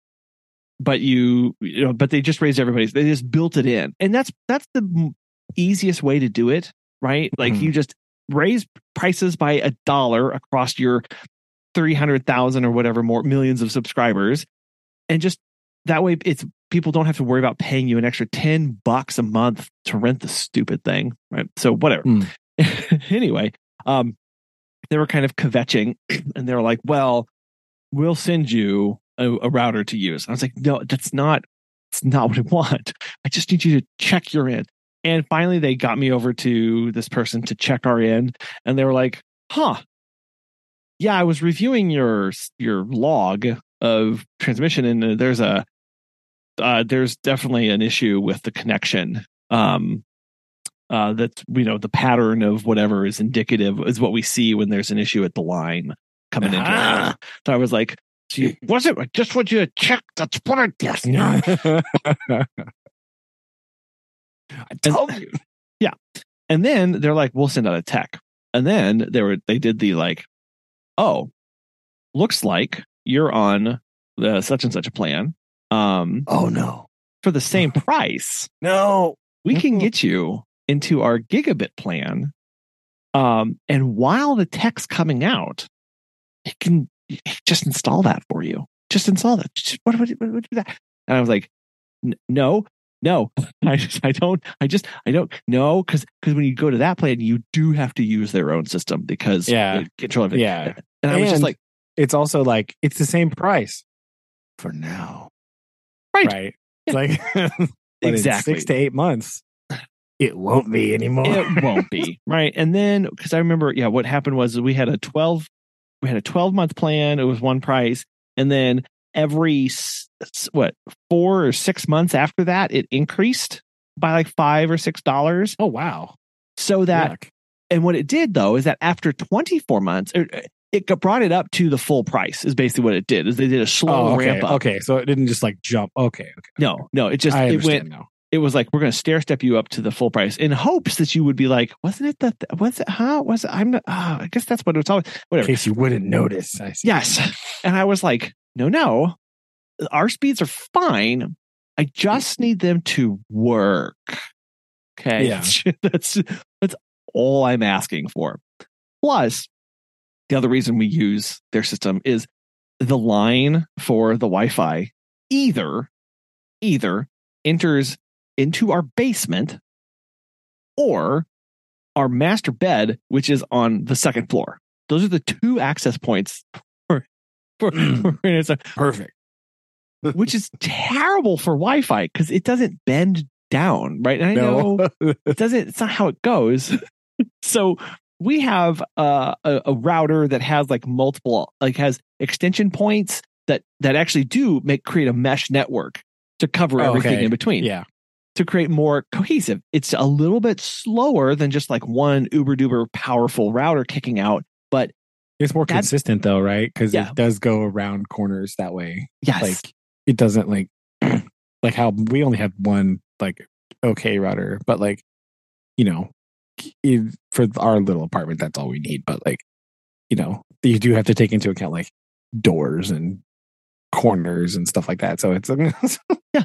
but you you know but they just raised everybody's, they just built it in, and that's that's the easiest way to do it, right? Like mm-hmm. you just raise prices by a dollar across your three hundred thousand or whatever more millions of subscribers, and just that way it's people don't have to worry about paying you an extra ten bucks a month to rent the stupid thing, right? So whatever. mm. Anyway, um they were kind of kvetching, and they were like, well, we'll send you a, a router to use. And I was like, no, that's not, that's not what I want. I just need you to check your end. And finally, they got me over to this person to check our end. And they were like, huh, yeah, I was reviewing your, your log of transmission, and there's a, uh, there's definitely an issue with the connection. Um, Uh, that, you know, the pattern of whatever is indicative is what we see when there's an issue at the line coming ah. into it. So I was like, so you, was it? I just want you to check. That's what I guess. I told and, you. Yeah. And then they're like, we'll send out a tech. And then they were they did the like, oh, looks like you're on the such and such a plan. Um, oh, no. For the same price. No. We can get you into our gigabit plan. Um, and while the tech's coming out, it can it just install that for you. Just install that. Just, what would what, what, do that? And I was like, no, no, I just, I don't, I just, I don't, no, because because when you go to that plan, you do have to use their own system because yeah, control everything. Yeah, and I was and just like, it's also like it's the same price for now, right? Right. Yeah. Like exactly six to eight months. It won't be anymore. It won't be. Right. And then because I remember, yeah, what happened was we had a twelve we had a twelve month plan. It was one price. And then every what four or six months after that, it increased by like five or six dollars. Oh, wow. So that Yuck. And what it did, though, is that after twenty-four months, it, it brought it up to the full price is basically what it did is they did a slow oh, okay. ramp up. OK, so it didn't just like jump. OK, okay. No, no, it just I it went. Now. It was like, we're going to stair step you up to the full price in hopes that you would be like, wasn't it that? Th- was it? Huh? Was it, I'm? Not, oh, I guess that's what it was always. Whatever. In case you wouldn't notice. I see. Yes. And I was like, no, no, our speeds are fine. I just need them to work. Okay. Yeah. that's that's all I'm asking for. Plus, the other reason we use their system is the line for the Wi-Fi either either enters into our basement or our master bed, which is on the second floor. Those are the two access points for, for, for perfect, which is terrible for Wi-Fi because it doesn't bend down, right? And I no. know it doesn't. It's not how it goes. So we have uh, a, a router that has like multiple, like has extension points that that actually do make create a mesh network to cover everything okay. in between. Yeah. To create more cohesive. It's a little bit slower than just like one uber duper powerful router kicking out, but it's more consistent though, right? Because yeah. it does go around corners that way. Yes. Like it doesn't like like how we only have one like okay router, but like, you know, if, for our little apartment, that's all we need. But like, you know, you do have to take into account like doors and corners and stuff like that. So it's yeah.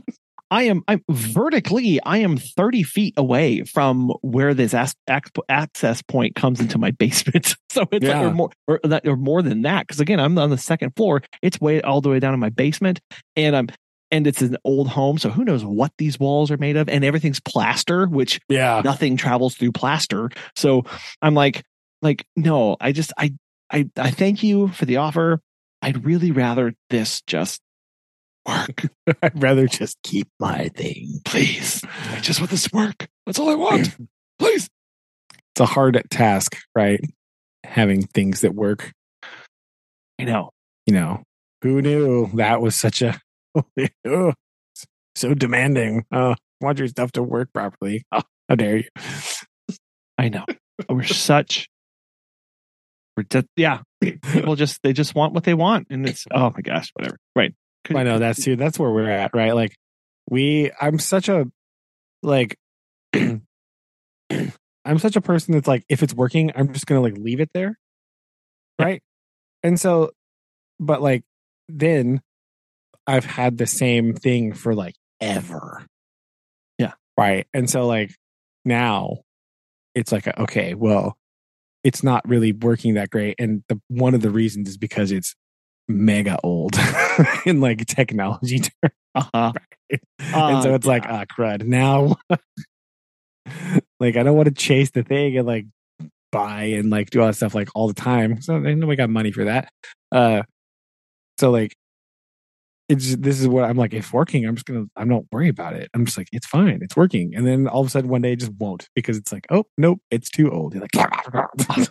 I am I'm vertically, I am thirty feet away from where this as- ac- access point comes into my basement. So it's yeah. like, or more, or, that, or more than that. Because again, I'm on the second floor. It's way all the way down in my basement, and I'm and it's an old home. So who knows what these walls are made of? And everything's plaster, which yeah. nothing travels through plaster. So I'm like, like no, I just I I I thank you for the offer. I'd really rather this just. Work. I'd rather just keep my thing, please. I just want this to work. That's all I want. Please. It's a hard task, right? Having things that work. I know. You know. Who knew that was such a oh, so demanding. Uh, want your stuff to work properly. Oh, how dare you? I know. We're such. We're de- yeah. People just they just want what they want, and it's oh my gosh, whatever. Right. I know that's too. That's where we're at, right? Like, we. I'm such a like. I'm such a person that's like, if it's working, I'm just gonna like leave it there, right? Yeah. And so, but like, then I've had the same thing for like ever. Yeah. Right. And so, like now, it's like a, okay, well, it's not really working that great, and the one of the reasons is because it's. Mega old in like technology terms. Uh-huh. Right? Uh, and so it's yeah. like, ah, crud. Now, like, I don't want to chase the thing and like buy and like do all that stuff like all the time. So I know we got money for that. Uh, so like, it's this is what I'm like, if working, I'm just gonna, I don't worry about it. I'm just like, it's fine, it's working. And then all of a sudden one day it just won't because it's like, oh, nope, it's too old. You're like,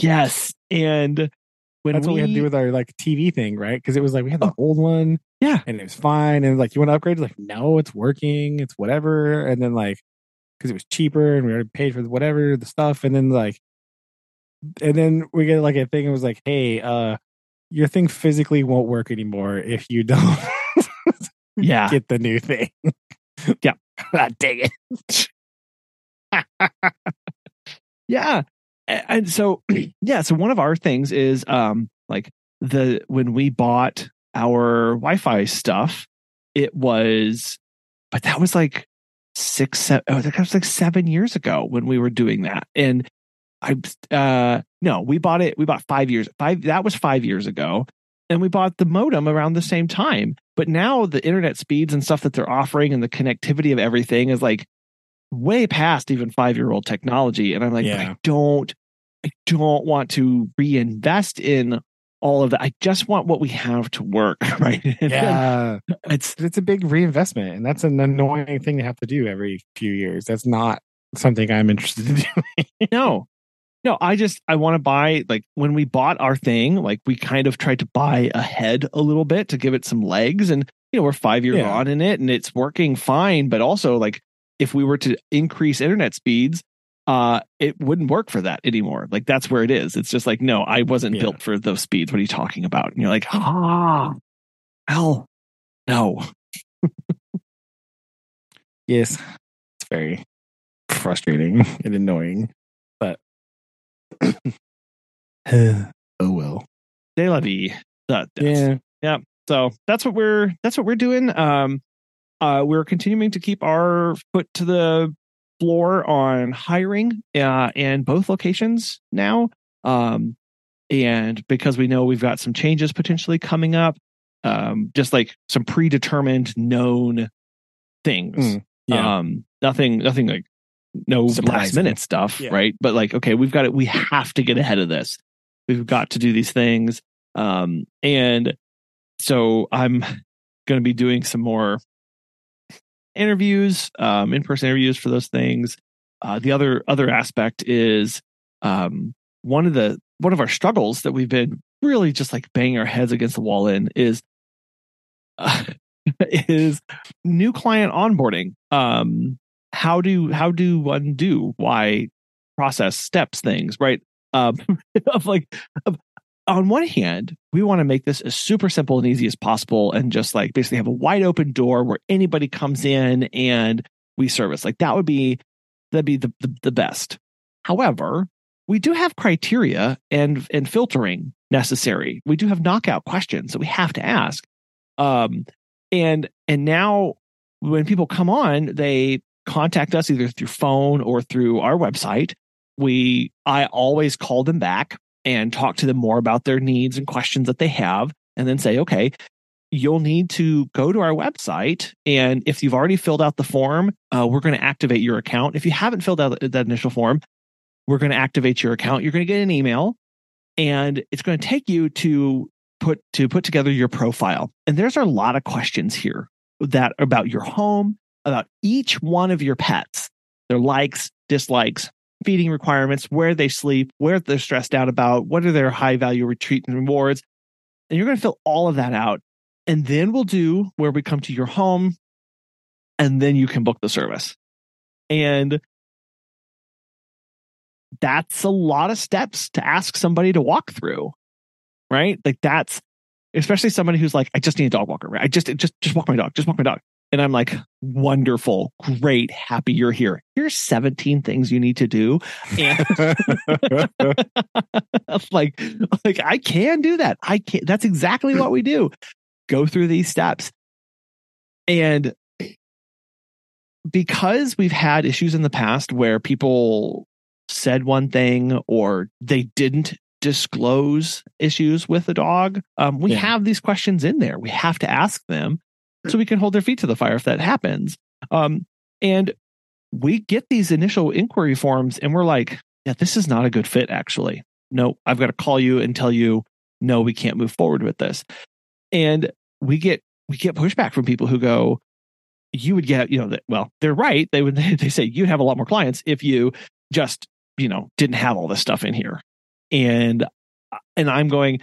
yes. And, When That's we, what we had to do with our like T V thing, right? Because it was like we had the old one, yeah, and it was fine. And like, you want to upgrade? Like, no, it's working, it's whatever. And then like, because it was cheaper, and we already paid for whatever the stuff. And then like, and then we get like a thing. It was like, hey, uh, your thing physically won't work anymore if you don't, yeah, get the new thing. Yeah. Dang it. Yeah. And so, yeah. So one of our things is um, like the, when we bought our Wi-Fi stuff, it was, but that was like six, seven, oh, that was like seven years ago when we were doing that. And I, uh, no, we bought it. We bought five years, five, that was five years ago. And we bought the modem around the same time. But now the internet speeds and stuff that they're offering and the connectivity of everything is like way past even five-year-old technology. And I'm like, yeah. I don't, I don't want to reinvest in all of that. I just want what we have to work, right? Yeah. it's it's a big reinvestment, and that's an annoying thing to have to do every few years. That's not something I'm interested in doing. No. No, I just, I want to buy, like, when we bought our thing, like, we kind of tried to buy ahead a little bit to give it some legs. And, you know, we're five years yeah. on in it, and it's working fine. But also, like, if we were to increase internet speeds, uh, it wouldn't work for that anymore. Like, that's where it is. It's just like, no, I wasn't yeah. built for those speeds. What are you talking about? And you're like, ah, ow, no. Yes. It's very frustrating and annoying. Oh well, de la vie. That, yeah, yeah. So that's what we're that's what we're doing. Um, uh, we're continuing to keep our foot to the floor on hiring, uh, in both locations now. Um, and because we know we've got some changes potentially coming up, um, just like some predetermined known things. Mm, yeah. Um, nothing, nothing like. No last minute stuff, yeah. right? But like, okay, we've got it. We have to get ahead of this. We've got to do these things. Um, and so I'm going to be doing some more interviews, um, in-person interviews for those things. Uh, the other other aspect is um, one of the one of our struggles that we've been really just like banging our heads against the wall in is uh, is new client onboarding. Um, How do how do one do why process steps things, right? Um, of like, of, on one hand, we want to make this as super simple and easy as possible, and just like basically have a wide open door where anybody comes in and we service. Like that would be that'd be the the, the best. However, we do have criteria and and filtering necessary. We do have knockout questions that we have to ask. Um, and and now when people come on, they contact us either through phone or through our website. We, I always call them back and talk to them more about their needs and questions that they have, and then say, okay, you'll need to go to our website. And if you've already filled out the form, uh, we're going to activate your account. If you haven't filled out that initial form, we're going to activate your account. You're going to get an email, and it's going to take you to put, to put together your profile. And there's a lot of questions here that about your home, about each one of your pets, their likes, dislikes, feeding requirements, where they sleep, where they're stressed out about, what are their high value retreat and rewards. And you're going to fill all of that out. And then we'll do where we come to your home, and then you can book the service. And that's a lot of steps to ask somebody to walk through, right? Like that's, especially somebody who's like, I just need a dog walker, right? I just, just, just walk my dog, just walk my dog. And I'm like, wonderful, great, happy you're here. Here's seventeen things you need to do. And like, like I can do that. I can. That's exactly what we do. Go through these steps. And because we've had issues in the past where people said one thing or they didn't disclose issues with the dog, um, we yeah. have these questions in there. We have to ask them, so we can hold their feet to the fire if that happens. Um, and we get these initial inquiry forms, and we're like, yeah, this is not a good fit, actually. No, I've got to call you and tell you, no, we can't move forward with this. And we get we get pushback from people who go, you would get, you know, that, well, they're right. They would they say you'd have a lot more clients if you just, you know, didn't have all this stuff in here. And and I'm going,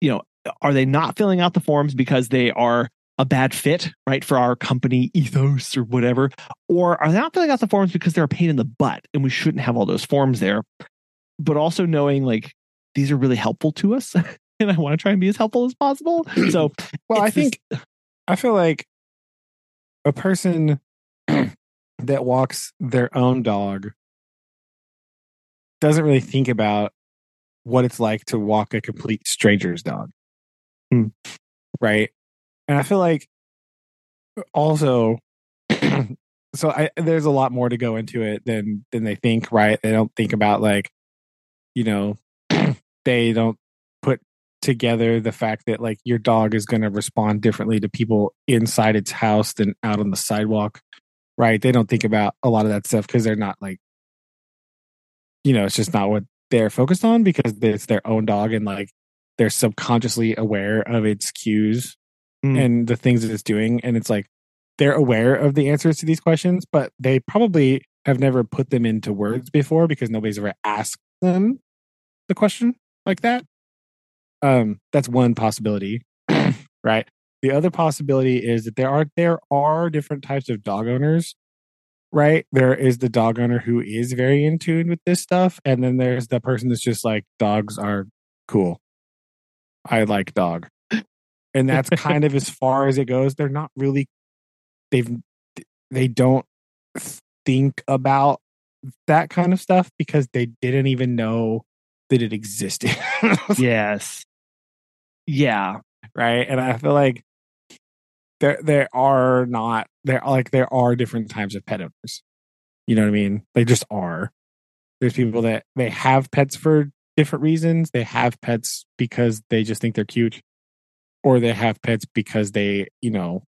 you know, are they not filling out the forms because they are a bad fit, right, for our company ethos or whatever? Or are they not filling out the forms because they're a pain in the butt and we shouldn't have all those forms there? But also knowing, like, these are really helpful to us, and I want to try and be as helpful as possible. So, well, I think, this- I feel like a person that walks their own dog doesn't really think about what it's like to walk a complete stranger's dog. Mm. Right. And I feel like also, so I, there's a lot more to go into it than, than they think, right? They don't think about, like, you know, they don't put together the fact that, like, your dog is going to respond differently to people inside its house than out on the sidewalk, right? They don't think about a lot of that stuff because they're not, like, you know, it's just not what they're focused on, because it's their own dog, and, like, they're subconsciously aware of its cues mm. and the things that it's doing. And it's like, they're aware of the answers to these questions, but they probably have never put them into words before because nobody's ever asked them the question like that. Um, that's one possibility, right? The other possibility is that there are there are different types of dog owners, right? There is the dog owner who is very in tune with this stuff, and then there's the person that's just like, dogs are cool. I like dog. And that's kind of as far as it goes. They're not really they've they don't think about that kind of stuff because they didn't even know that it existed. Yes. Yeah. Right. And I feel like there there are not there like there are different types of pet owners. You know what I mean? They just are. There's people that they have pets for different reasons. They have pets because they just think they're cute, or they have pets because they, you know,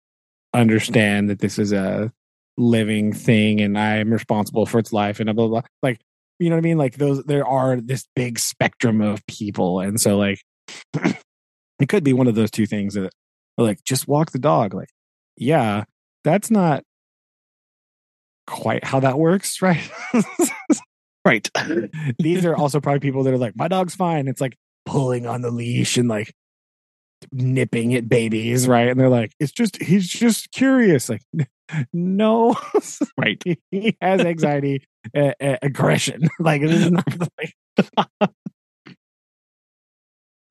understand that this is a living thing and I'm responsible for its life and blah, blah, blah. Like, you know what I mean? Like, those, there are this big spectrum of people. And so, like, it could be one of those two things that, like, just walk the dog. Like, yeah, that's not quite how that works, right? Right. These are also probably people that are like, my dog's fine. It's like pulling on the leash and like nipping at babies, right? And they're like, it's just, he's just curious. Like, no. Right. He has anxiety, uh, uh, aggression. Like, this is not like...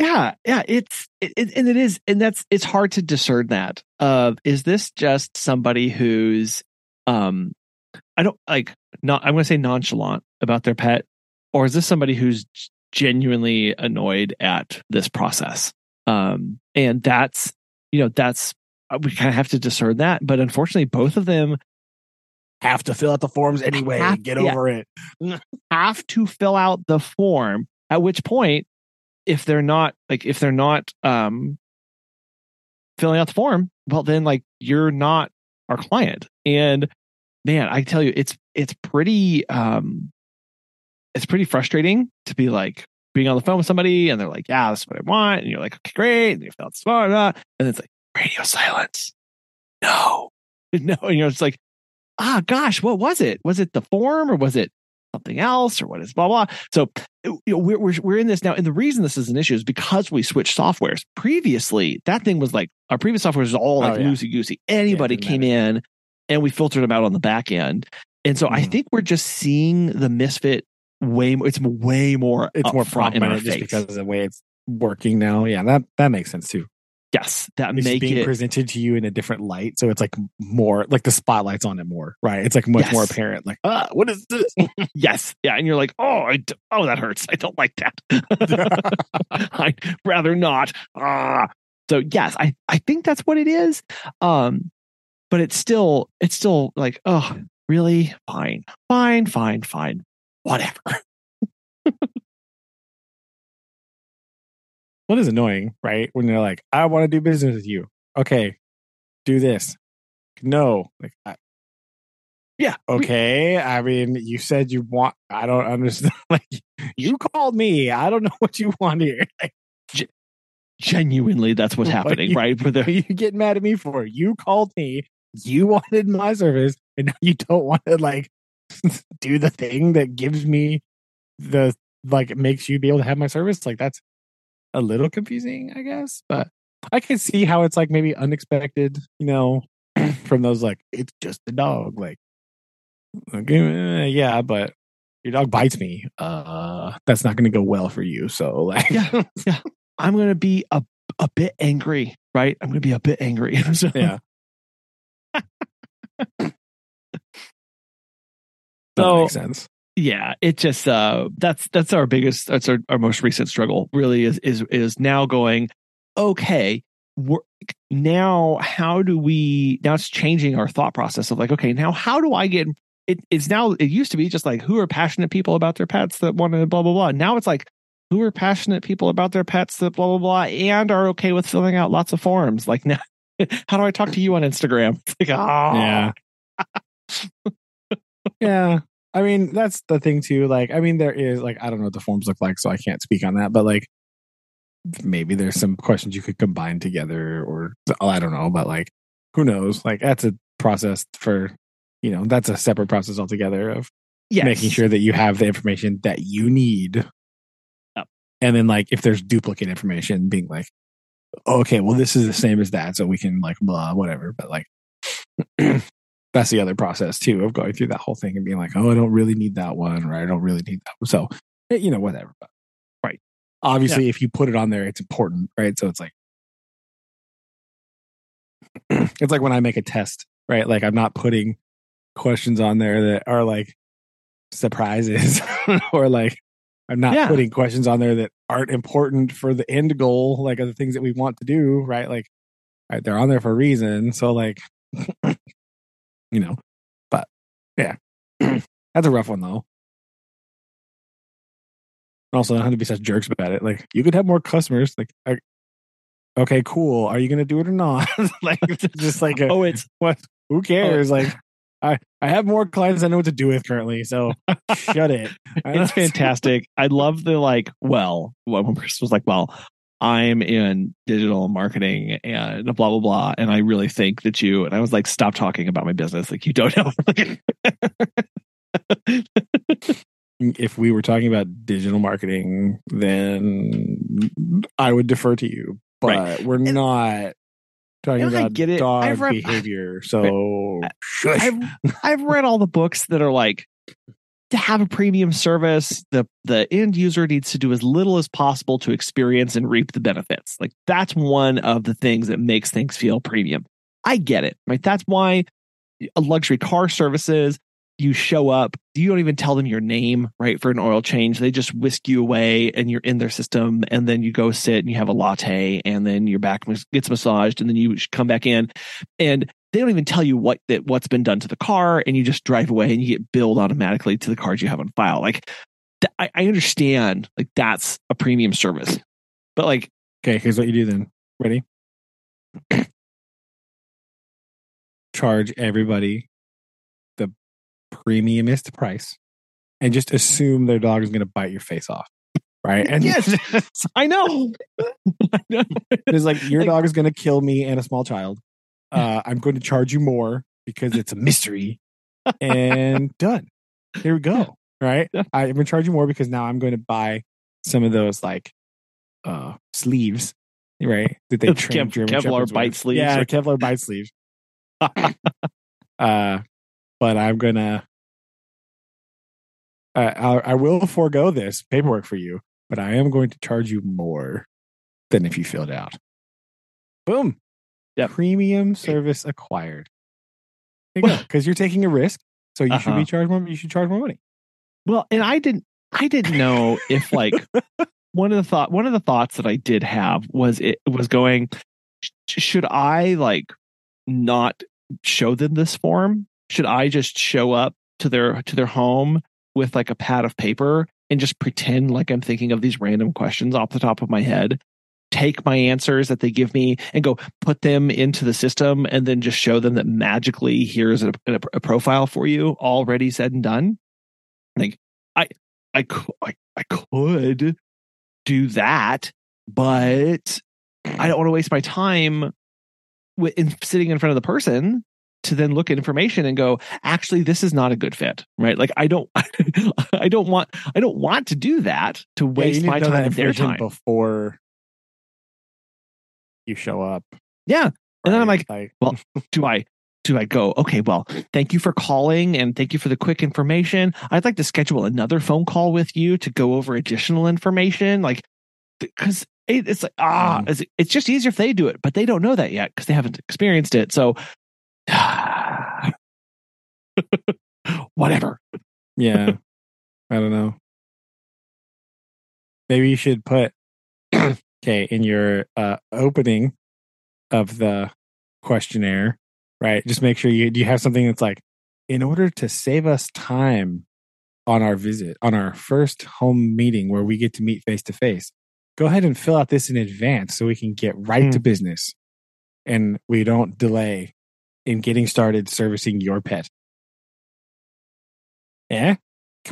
Yeah, yeah, it's, it, it, and it is, and that's, it's hard to discern that. Of, is this just somebody who's, um, I don't like, not, I'm going to say nonchalant about their pet, or is this somebody who's genuinely annoyed at this process? Um, and that's, you know, that's, we kind of have to discern that. But unfortunately, both of them have to fill out the forms anyway. Have, get over yeah, it. Have to fill out the form, at which point, if they're not, like, if they're not, um, filling out the form, well, then, like, you're not our client. And man, I tell you, it's it's pretty um, it's pretty frustrating to be like being on the phone with somebody and they're like, "Yeah, that's what I want," and you're like, "Okay, great," and you felt smart, and then it's like radio silence. No, no, and you're just like, "Ah, gosh, what was it? Was it the form or was it something else or what is blah blah?" So you know, we're we're we're in this now, and the reason this is an issue is because we switched softwares. Previously, that thing was like our previous software was all like oh, yeah. loosey goosey. Anybody yeah, came matter. in. And we filtered them out on the back end. And so mm. I think we're just seeing the misfit way more. It's way more. It's more prominent just because of the way it's working now. Yeah, that, that makes sense too. Yes, that makes it being presented to you in a different light. So it's like more like the spotlight's on it more, right? It's like much yes. more apparent. Like, ah, what is this? Yes. Yeah. And you're like, oh, I d- oh, that hurts. I don't like that. I'd rather not. Ah. So yes, I, I think that's what it is. Um, But it's still, it's still like, oh, really? Fine, fine, fine, fine. Whatever. What is annoying, right? When they're like, I want to do business with you. Okay, do this. No. Like, I, yeah. Okay. We, I mean, you said you want, I don't understand. Like, you called me. I don't know what you want here. Like, j- genuinely, that's what's happening, you, right? Where the, you get mad at me for it. You called me. You wanted my service, and now you don't want to, like, do the thing that gives me the, like, makes you be able to have my service. Like, that's a little confusing, I guess. But I can see how it's, like, maybe unexpected, you know, from those, like, it's just the dog. Like, okay, yeah, but your dog bites me. Uh, that's not going to go well for you. So, like, yeah, yeah. I'm going to be a, a bit angry, right? I'm going to be a bit angry. So, yeah. That so, makes sense. Yeah, it just uh, that's that's our biggest, that's our, our most recent struggle. Really is is is now going, okay, we're, now how do we? Now it's changing our thought process of like, okay, now how do I get? It, it's now it used to be just like, who are passionate people about their pets that want to blah blah blah. Now it's like, who are passionate people about their pets that blah blah blah and are okay with filling out lots of forms. Like now, how do I talk to you on Instagram? It's like, ah, oh. yeah, yeah. I mean, that's the thing too. Like, I mean, there is like, I don't know what the forms look like, so I can't speak on that, but like, maybe there's some questions you could combine together or I don't know, but like, who knows? Like that's a process for, you know, that's a separate process altogether of yes. making sure that you have the information that you need. Oh. And then like, if there's duplicate information being like, okay, well, this is the same as that. So we can like, blah, whatever. But like, that's the other process too of going through that whole thing and being like, oh, I don't really need that one, or I don't really need that one. So, you know, whatever. But, right. Obviously, yeah. if you put it on there, it's important, right? So it's like, it's like when I make a test, right? Like I'm not putting questions on there that are like surprises or like I'm not yeah. putting questions on there that aren't important for the end goal, like other things that we want to do, right? Like right, they're on there for a reason. So like, you know, but yeah, that's a rough one though. Also, I don't have to be such jerks about it. Like, you could have more customers. Like, I, okay, cool. Are you gonna do it or not? Like, just like, a, oh, it's what? Who cares? Oh, like, I I have more clients I know what to do with currently. So shut it. It's fantastic. I love the like. Well, one person was like, well, I'm in digital marketing and blah, blah, blah. And I really think that you, and I was like, stop talking about my business. Like, you don't know. If we were talking about digital marketing, then I would defer to you, but right. we're and, not talking about I get it. dog I've read, behavior. So I've, I've read all the books that are like, to have a premium service, the the end user needs to do as little as possible to experience and reap the benefits. Like that's one of the things that makes things feel premium. I get it, right? That's why a luxury car services, you show up, you don't even tell them your name, right? For an oil change, they just whisk you away and you're in their system, and then you go sit and you have a latte, and then your back gets massaged, and then you come back in, and they don't even tell you what that what's been done to the car, and you just drive away and you get billed automatically to the cards you have on file. Like th- I, I understand like that's a premium service, but like, okay, here's what you do then. Ready? Charge everybody the premiumest price and just assume their dog is going to bite your face off. Right. And yes, I know. I know. It's like, your like, dog is going to kill me and a small child. Uh, I'm going to charge you more because it's a mystery, and done. Here we go. Right. I'm going to charge you more because now I'm going to buy some of those like uh, sleeves, right? That they train Kev- German Kevlar bite with. sleeves. Yeah, or- Kevlar bite sleeves. uh, but I'm gonna. Uh, I, I will forego this paperwork for you, but I am going to charge you more than if you filled it out. Boom. Yep. Premium service acquired. Because you're taking a risk, so you uh-huh. should be charged more. You should charge more money. Well, and I didn't. I didn't know if like one of the thought. One of the thoughts that I did have was it was going. Should I like not show them this form? Should I just show up to their to their home with like a pad of paper and just pretend like I'm thinking of these random questions off the top of my head? Take my answers that they give me and go put them into the system and then just show them that magically here's a, a, a profile for you already said and done. Like I, I, I, I could do that, but I don't want to waste my time with in, sitting in front of the person to then look at information and go, actually, this is not a good fit, right? Like I don't, I don't want, I don't want to do that to waste yeah, my time and their time before. You show up. Yeah. And right? Then I'm like, like well, do I do I go, okay, well, thank you for calling and thank you for the quick information. I'd like to schedule another phone call with you to go over additional information. Like, because it, it's like, ah, it's, it's just easier if they do it, but they don't know that yet because they haven't experienced it. So, whatever. Yeah. I don't know. Maybe you should put, okay, in your uh, opening of the questionnaire, right? Just make sure you, do you have something that's like, in order to save us time on our visit, on our first home meeting where we get to meet face to face, go ahead and fill out this in advance so we can get right mm. to business and we don't delay in getting started servicing your pet. Yeah?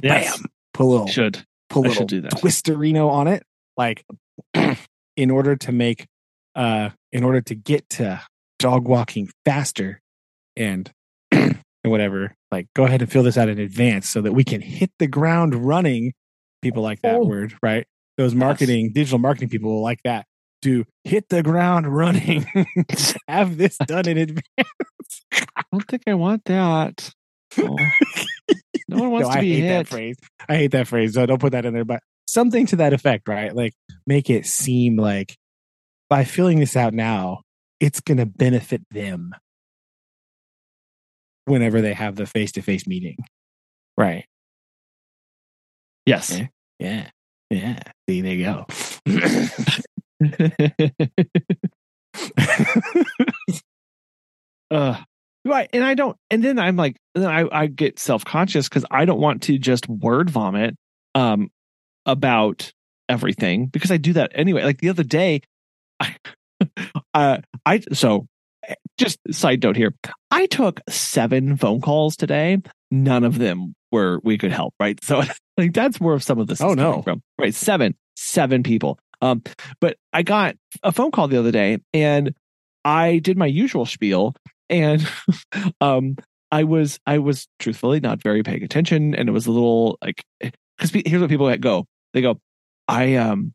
Bam! Yes. Put a little, should. Put a little do that. Twisterino on it. Like, in order to make, uh, in order to get to dog walking faster and and whatever, like, go ahead and fill this out in advance so that we can hit the ground running. People like that oh. word, right? Those marketing, yes. digital marketing people like that. To hit the ground running. Have this done in advance. I don't think I want that. Oh. No one wants no, to I be hate hit. That phrase. I hate that phrase. So don't put that in there, but something to that effect, right? Like, make it seem like by filling this out now, it's going to benefit them whenever they have the face-to-face meeting. Right. Yes. Yeah. Yeah. yeah. See, there you go. uh, right. And I don't, and then I'm like, then I, I get self-conscious because I don't want to just word vomit um, about everything because I do that anyway. Like the other day, I, uh, I so just side note here, I took seven phone calls today. None of them were we could help, right? So like that's where some of this oh, is coming no. from. Right. Seven, seven people. Um, but I got a phone call the other day and I did my usual spiel and um, I was, I was truthfully not very paying attention. And it was a little like, cause here's what people go. They go, I, um,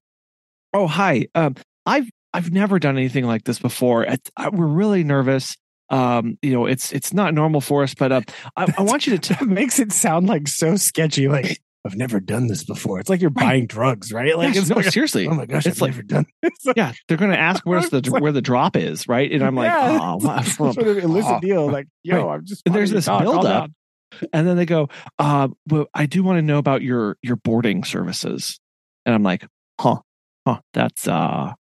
oh, hi. Um, I've, I've never done anything like this before. I, I, we're really nervous. Um, you know, it's, it's not normal for us, but, uh, I, I want you to, t- that makes it sound like so sketchy. Like, I've never done this before. It's like you're buying right. drugs, right? Like, yes, it's no, like, seriously. Oh my gosh, it's I've like, never done this. Yeah, they're going to ask where's the where the drop is, right? And I'm like, yeah, oh, my, it's sort of illicit oh, deal. Like, yo, right. I'm just. And there's this buildup, and then they go, uh, "Well, I do want to know about your your boarding services," and I'm like, "Huh, huh, that's uh,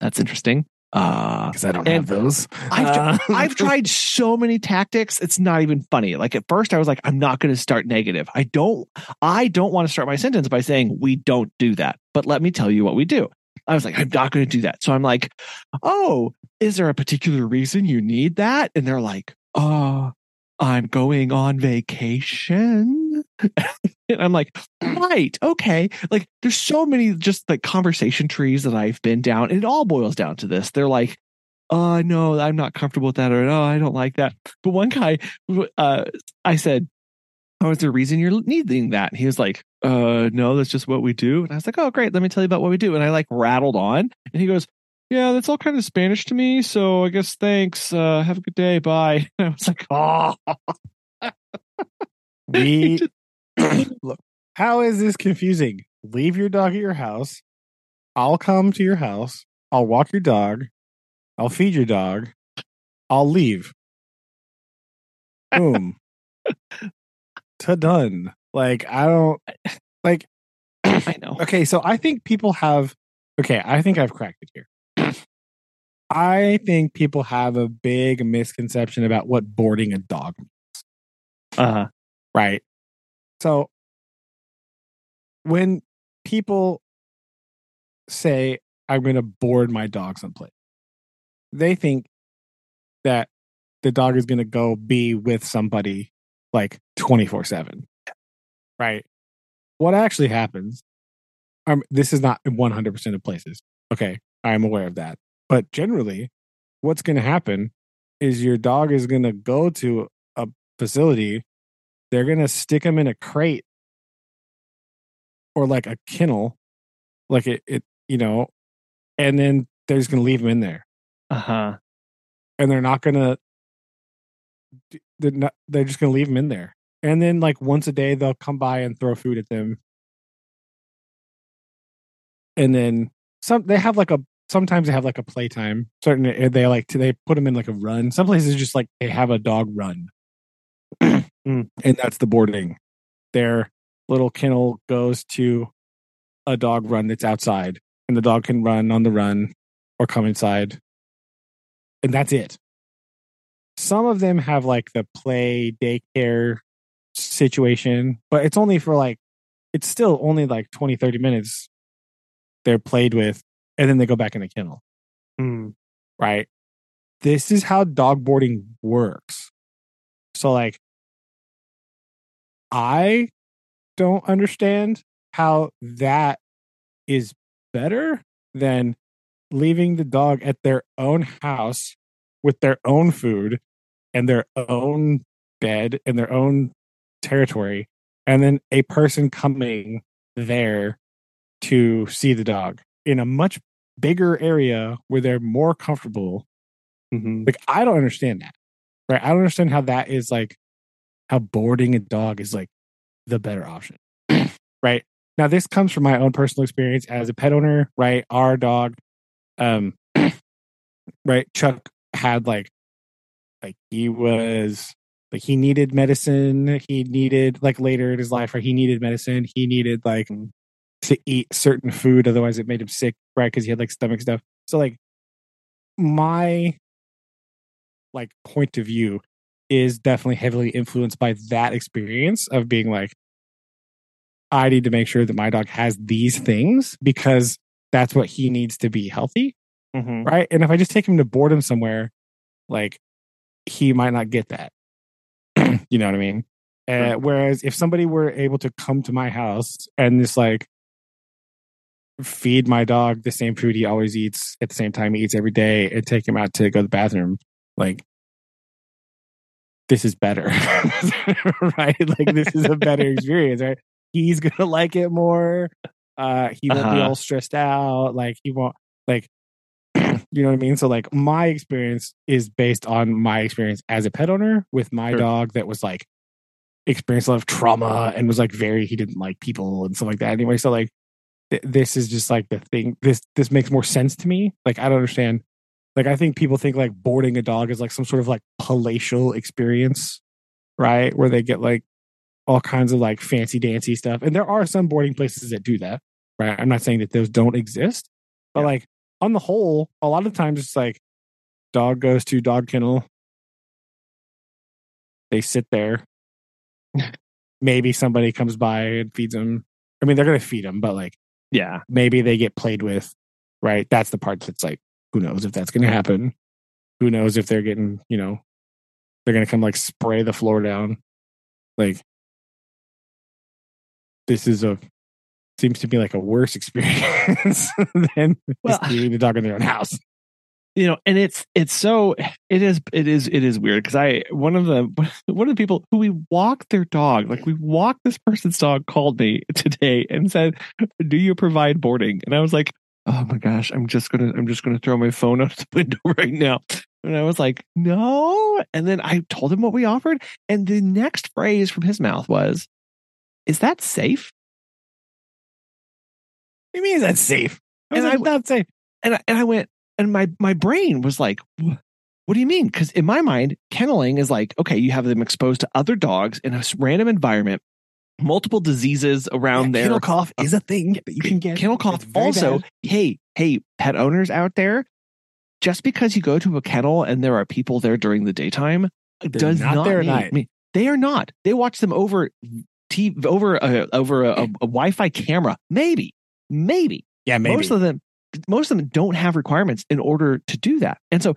that's interesting." Because uh, I don't have those. I've, uh, I've tried so many tactics. It's not even funny. Like at first I was like, I'm not going to start negative. I don't, I don't want to start my sentence by saying we don't do that, but let me tell you what we do. I was like, I'm not going to do that. So I'm like, oh, is there a particular reason you need that? And they're like, oh, I'm going on vacation. And I'm like, right, okay. Like, there's so many just like conversation trees that I've been down, and it all boils down to this. They're like, oh, no, I'm not comfortable with that, or oh, I don't like that. But one guy, uh, I said, oh, is there a reason you're needing that? And he was like, uh, no, that's just what we do. And I was like, oh, great, let me tell you about what we do. And I like rattled on, and he goes, yeah, that's all kind of Spanish to me. So I guess thanks. Uh, have a good day. Bye. And I was like, oh. We, look, how is this confusing? Leave your dog at your house. I'll come to your house. I'll walk your dog. I'll feed your dog. I'll leave. Boom. Ta done. Like, I don't, like, I know. Okay, so I think people have, okay, I think I've cracked it here. I think people have a big misconception about what boarding a dog means. Uh-huh. Right. So when people say, I'm going to board my dog someplace, they think that the dog is going to go be with somebody like twenty-four seven. Right. What actually happens, um, this is not one hundred percent of places. Okay. I'm aware of that. But generally, what's going to happen is your dog is going to go to a facility. They're going to stick them in a crate or like a kennel, like it, it you know, and then they're just going to leave them in there. Uh-huh. And they're not going to, they're not, they're just going to leave them in there. And then like once a day, they'll come by and throw food at them. And then some, they have like a, sometimes they have like a playtime. Certain they like to, they put them in like a run. Some places just like they have a dog run. And that's the boarding. their little kennel goes to a dog run that's outside, and the dog can run on the run or come inside. And that's it. Some of them have like the play daycare situation, but it's only for like, it's still only like twenty, thirty minutes they're played with, and then they go back in the kennel. Mm. Right? This is how dog boarding works. So like, I don't understand how that is better than leaving the dog at their own house with their own food and their own bed and their own territory, and then a person coming there to see the dog in a much bigger area where they're more comfortable. Mm-hmm. Like, I don't understand that. Right? I don't understand how that is like, how boarding a dog is like the better option. Right? Now, this comes from my own personal experience as a pet owner, right? Our dog, um, right? Chuck had like, like he was, like he needed medicine. He needed like later in his life, right? He needed medicine. He needed like to eat certain food. Otherwise it made him sick, right? Because he had like stomach stuff. So like my like point of view is definitely heavily influenced by that experience of being like, I need to make sure that my dog has these things because that's what he needs to be healthy. Mm-hmm. Right? And if I just take him to board him somewhere, like he might not get that. You know what I mean? Uh, right. Whereas if somebody were able to come to my house and just like feed my dog the same food he always eats at the same time he eats every day and take him out to go to the bathroom, like this is better, right? Like this is a better experience, right? He's going to like it more. Uh, he won't uh-huh. be all stressed out. Like he won't like, you know what I mean? So like my experience is based on my experience as a pet owner with my sure. dog that was like experienced a lot of trauma and was like very, he didn't like people and stuff like that anyway. So like th- this is just like the thing, this, this makes more sense to me. Like, I don't understand. Like, I think people think like boarding a dog is like some sort of like palatial experience, right? Where they get like all kinds of like fancy dancy stuff. And there are some boarding places that do that, right? I'm not saying that those don't exist, but yeah. like on the whole, a lot of times it's like dog goes to dog kennel. They sit there. Maybe somebody comes by and feeds them. I mean, they're going to feed them, but like, yeah, maybe they get played with, right? That's the part that's like, who knows if that's going to happen? Who knows if they're getting, you know, they're going to come like spray the floor down. Like, this is a seems to be like a worse experience than well, just leaving the dog in their own house. You know, and it's it's so it is it is it is weird because I one of the one of the people who we walk their dog, like we walk this person's dog, called me today and said, "Do you provide boarding?" And I was like, "Oh my gosh, I'm just gonna I'm just gonna throw my phone out the window right now." And I was like, "No." And then I told him what we offered, and the next phrase from his mouth was, "Is that safe?" What do you mean, is that safe? And like, I'm not safe. And I, and I went, and my, my brain was like, what, what do you mean? Because in my mind, kenneling is like, okay, you have them exposed to other dogs in a random environment, multiple diseases around yeah, there. Kennel cough is a thing that you can get. Kennel cough also, bad. hey, hey, pet owners out there, just because you go to a kennel and there are people there during the daytime, They're does not, not there mean, night. mean they are not. They watch them over T V, over a, over a, a, a Wi-Fi camera, maybe, maybe, yeah, maybe. Most of them, most of them don't have requirements in order to do that, and so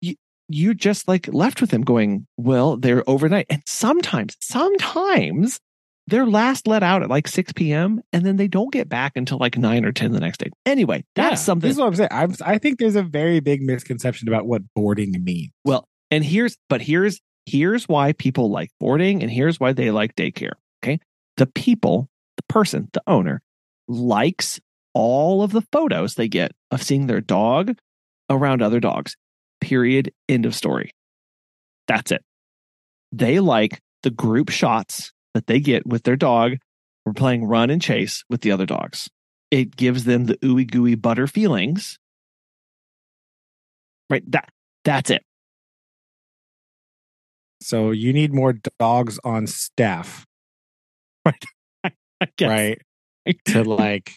you you're just like left with them going, well, they're overnight, and sometimes, sometimes they're last let out at like six p.m. and then they don't get back until like nine or ten the next day. Anyway, that's yeah, something. This is what I'm saying. I'm, I think there's a very big misconception about what boarding means. Well, and here's but here's here's why people like boarding, and here's why they like daycare. Okay. The people, the person, the owner likes all of the photos they get of seeing their dog around other dogs. Period. End of story. That's it. They like the group shots that they get with their dog from playing run and chase with the other dogs. It gives them the ooey gooey butter feelings. Right. That that's it. So you need more dogs on staff. right? I, I guess. Right. To like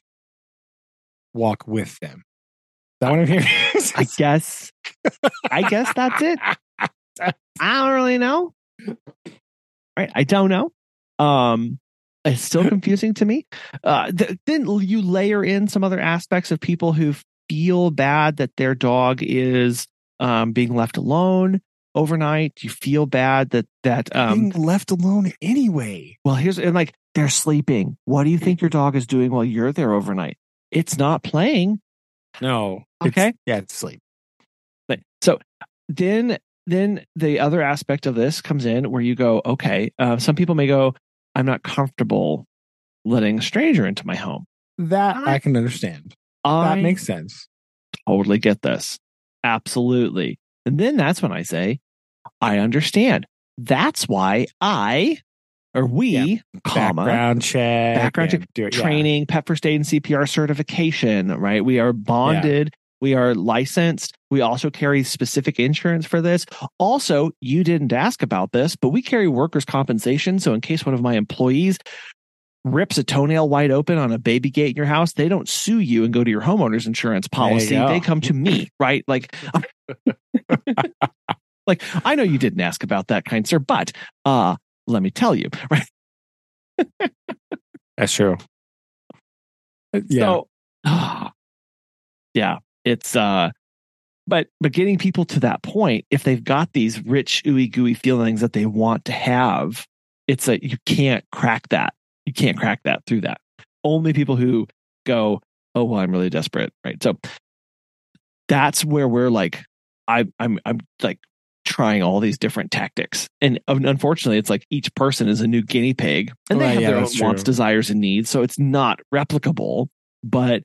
walk with them. Is that what I'm hearing? I guess. I guess that's it. I don't really know. Right. I don't know. Um, it's still confusing to me. Uh, th- then you layer in some other aspects of people who feel bad that their dog is um, being left alone overnight. You feel bad that that um, being left alone anyway. Well, here's and like they're sleeping. What do you think your dog is doing while you're there overnight? It's not playing. No. Okay. It's, yeah, it's sleep. But, so then. Then the other aspect of this comes in where you go, okay, uh, some people may go, I'm not comfortable letting a stranger into my home. That I, I can understand. I that makes sense. Totally get this. Absolutely. And then that's when I say, I understand. That's why I, or we, yeah. comma, background check, background check do it, training, yeah. pet first aid and C P R certification, right? We are bonded. Yeah. We are licensed. We also carry specific insurance for this. Also, you didn't ask about this, but we carry workers' compensation. So in case one of my employees rips a toenail wide open on a baby gate in your house, they don't sue you and go to your homeowner's insurance policy. They come to me, right? Like, like I know you didn't ask about that, kind sir, but uh, let me tell you, right? That's true. Yeah. So, uh, yeah. It's uh, but but getting people to that point, if they've got these rich ooey gooey feelings that they want to have, it's a you can't crack that. You can't crack that through that. Only people who go, oh well, I'm really desperate, right? So that's where we're like, I, I'm I'm like trying all these different tactics, and unfortunately, it's like each person is a new guinea pig, and they right, have yeah, their own true. wants, desires, and needs. So it's not replicable, but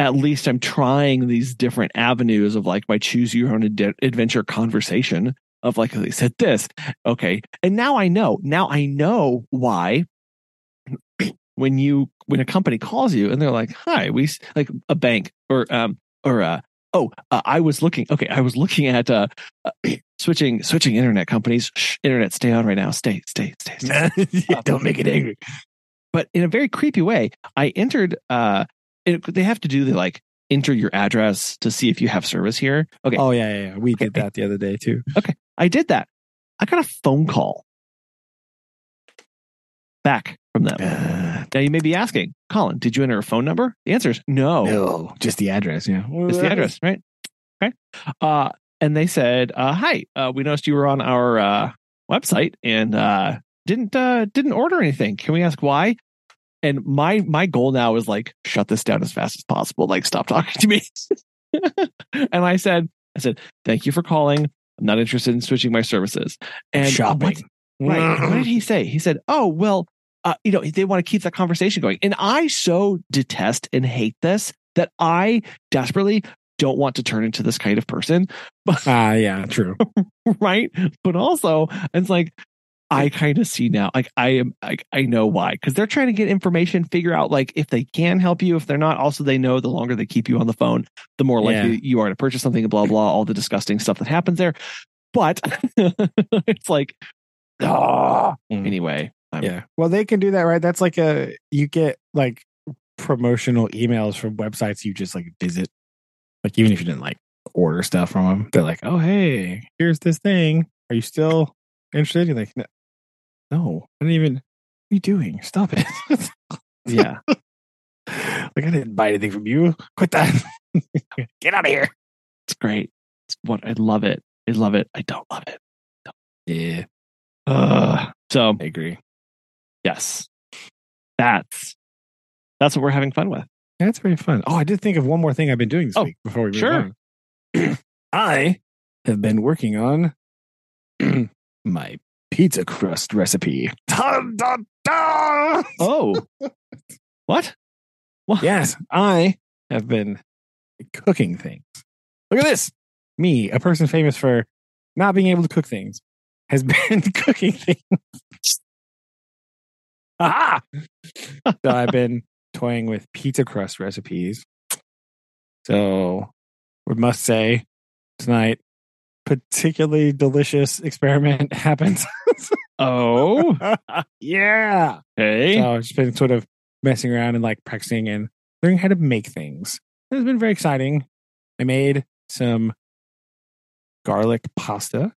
at least I'm trying these different avenues of like my choose your own ad- adventure conversation of like, at least at this. Okay. And now I know, now I know why when you, when a company calls you and they're like, hi, we like a bank or, um, or, uh, oh, uh, I was looking, okay. I was looking at, uh, switching, switching internet companies. Shh, internet, stay on right now. Stay, stay, stay, stay. yeah, don't make it angry. But in a very creepy way, I entered, uh, It, they have to do the like enter your address to see if you have service here. Okay. Oh yeah, yeah, yeah. We okay. did that the other day too. Okay, I did that. I got a phone call back from them. Uh, now you may be asking, Colin, did you enter a phone number? The answer is no. No, just the address. Yeah, just the address, right? Okay. Uh, and they said, uh, "Hi, uh, we noticed you were on our uh, website and uh, didn't uh, didn't order anything. Can we ask why?" And my my goal now is like, shut this down as fast as possible. Like, stop talking to me. And I said, I said, thank you for calling. I'm not interested in switching my services. And shopping. What, right. What did he say? He said, oh, well, uh, you know, they want to keep that conversation going. And I so detest and hate this that I desperately don't want to turn into this kind of person. Ah, uh, yeah, true. Right. But also, it's like, I kind of see now, like I am, like I know why, because they're trying to get information, figure out like if they can help you, if they're not. Also, they know the longer they keep you on the phone, the more likely yeah. you are to purchase something and blah, blah, all the disgusting stuff that happens there. But it's like, oh, mm. anyway. I'm, yeah. Well, they can do that, right? That's like a, you get like promotional emails from websites you just like visit. Like even if you didn't like order stuff from them, they're like, oh, hey, here's this thing. Are you still interested? You're like, no. No, I didn't even. What are you doing? Stop it. Yeah. Like, I didn't buy anything from you. Quit that. Get out of here. It's great. It's what I love it. I love it. I don't love it. Don't. Yeah. Uh, so I agree. Yes. That's that's what we're having fun with. That's very fun. Oh, I did think of one more thing I've been doing this oh, week before we move sure. on. I have been working on my pizza crust recipe. Dun, dun, dun! Oh, what? What? Yes, I have been cooking things. Look at this. Me, a person famous for not being able to cook things, has been cooking things. Aha! So I've been toying with pizza crust recipes. So we must say tonight, particularly delicious experiment happens. Oh. Yeah. Hey. So I've just been sort of messing around and like practicing and learning how to make things. It's been very exciting. I made some garlic pasta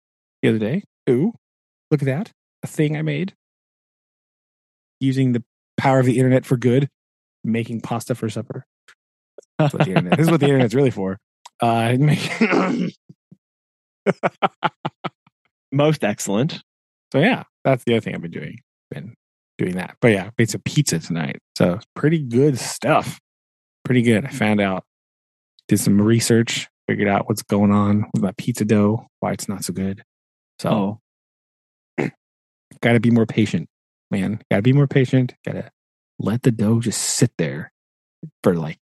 the other day. Ooh, look at that. A thing I made. Using the power of the internet for good. Making pasta for supper. That's what the internet, this is what the internet's really for. Uh, make Most excellent. So yeah, that's the other thing I've been doing. Been doing that. But yeah, made some pizza tonight. So pretty good stuff. Pretty good. I found out, did some research, figured out what's going on with my pizza dough, why it's not so good. So oh. Gotta be more patient, man. Gotta be more patient. Gotta let the dough just sit there for like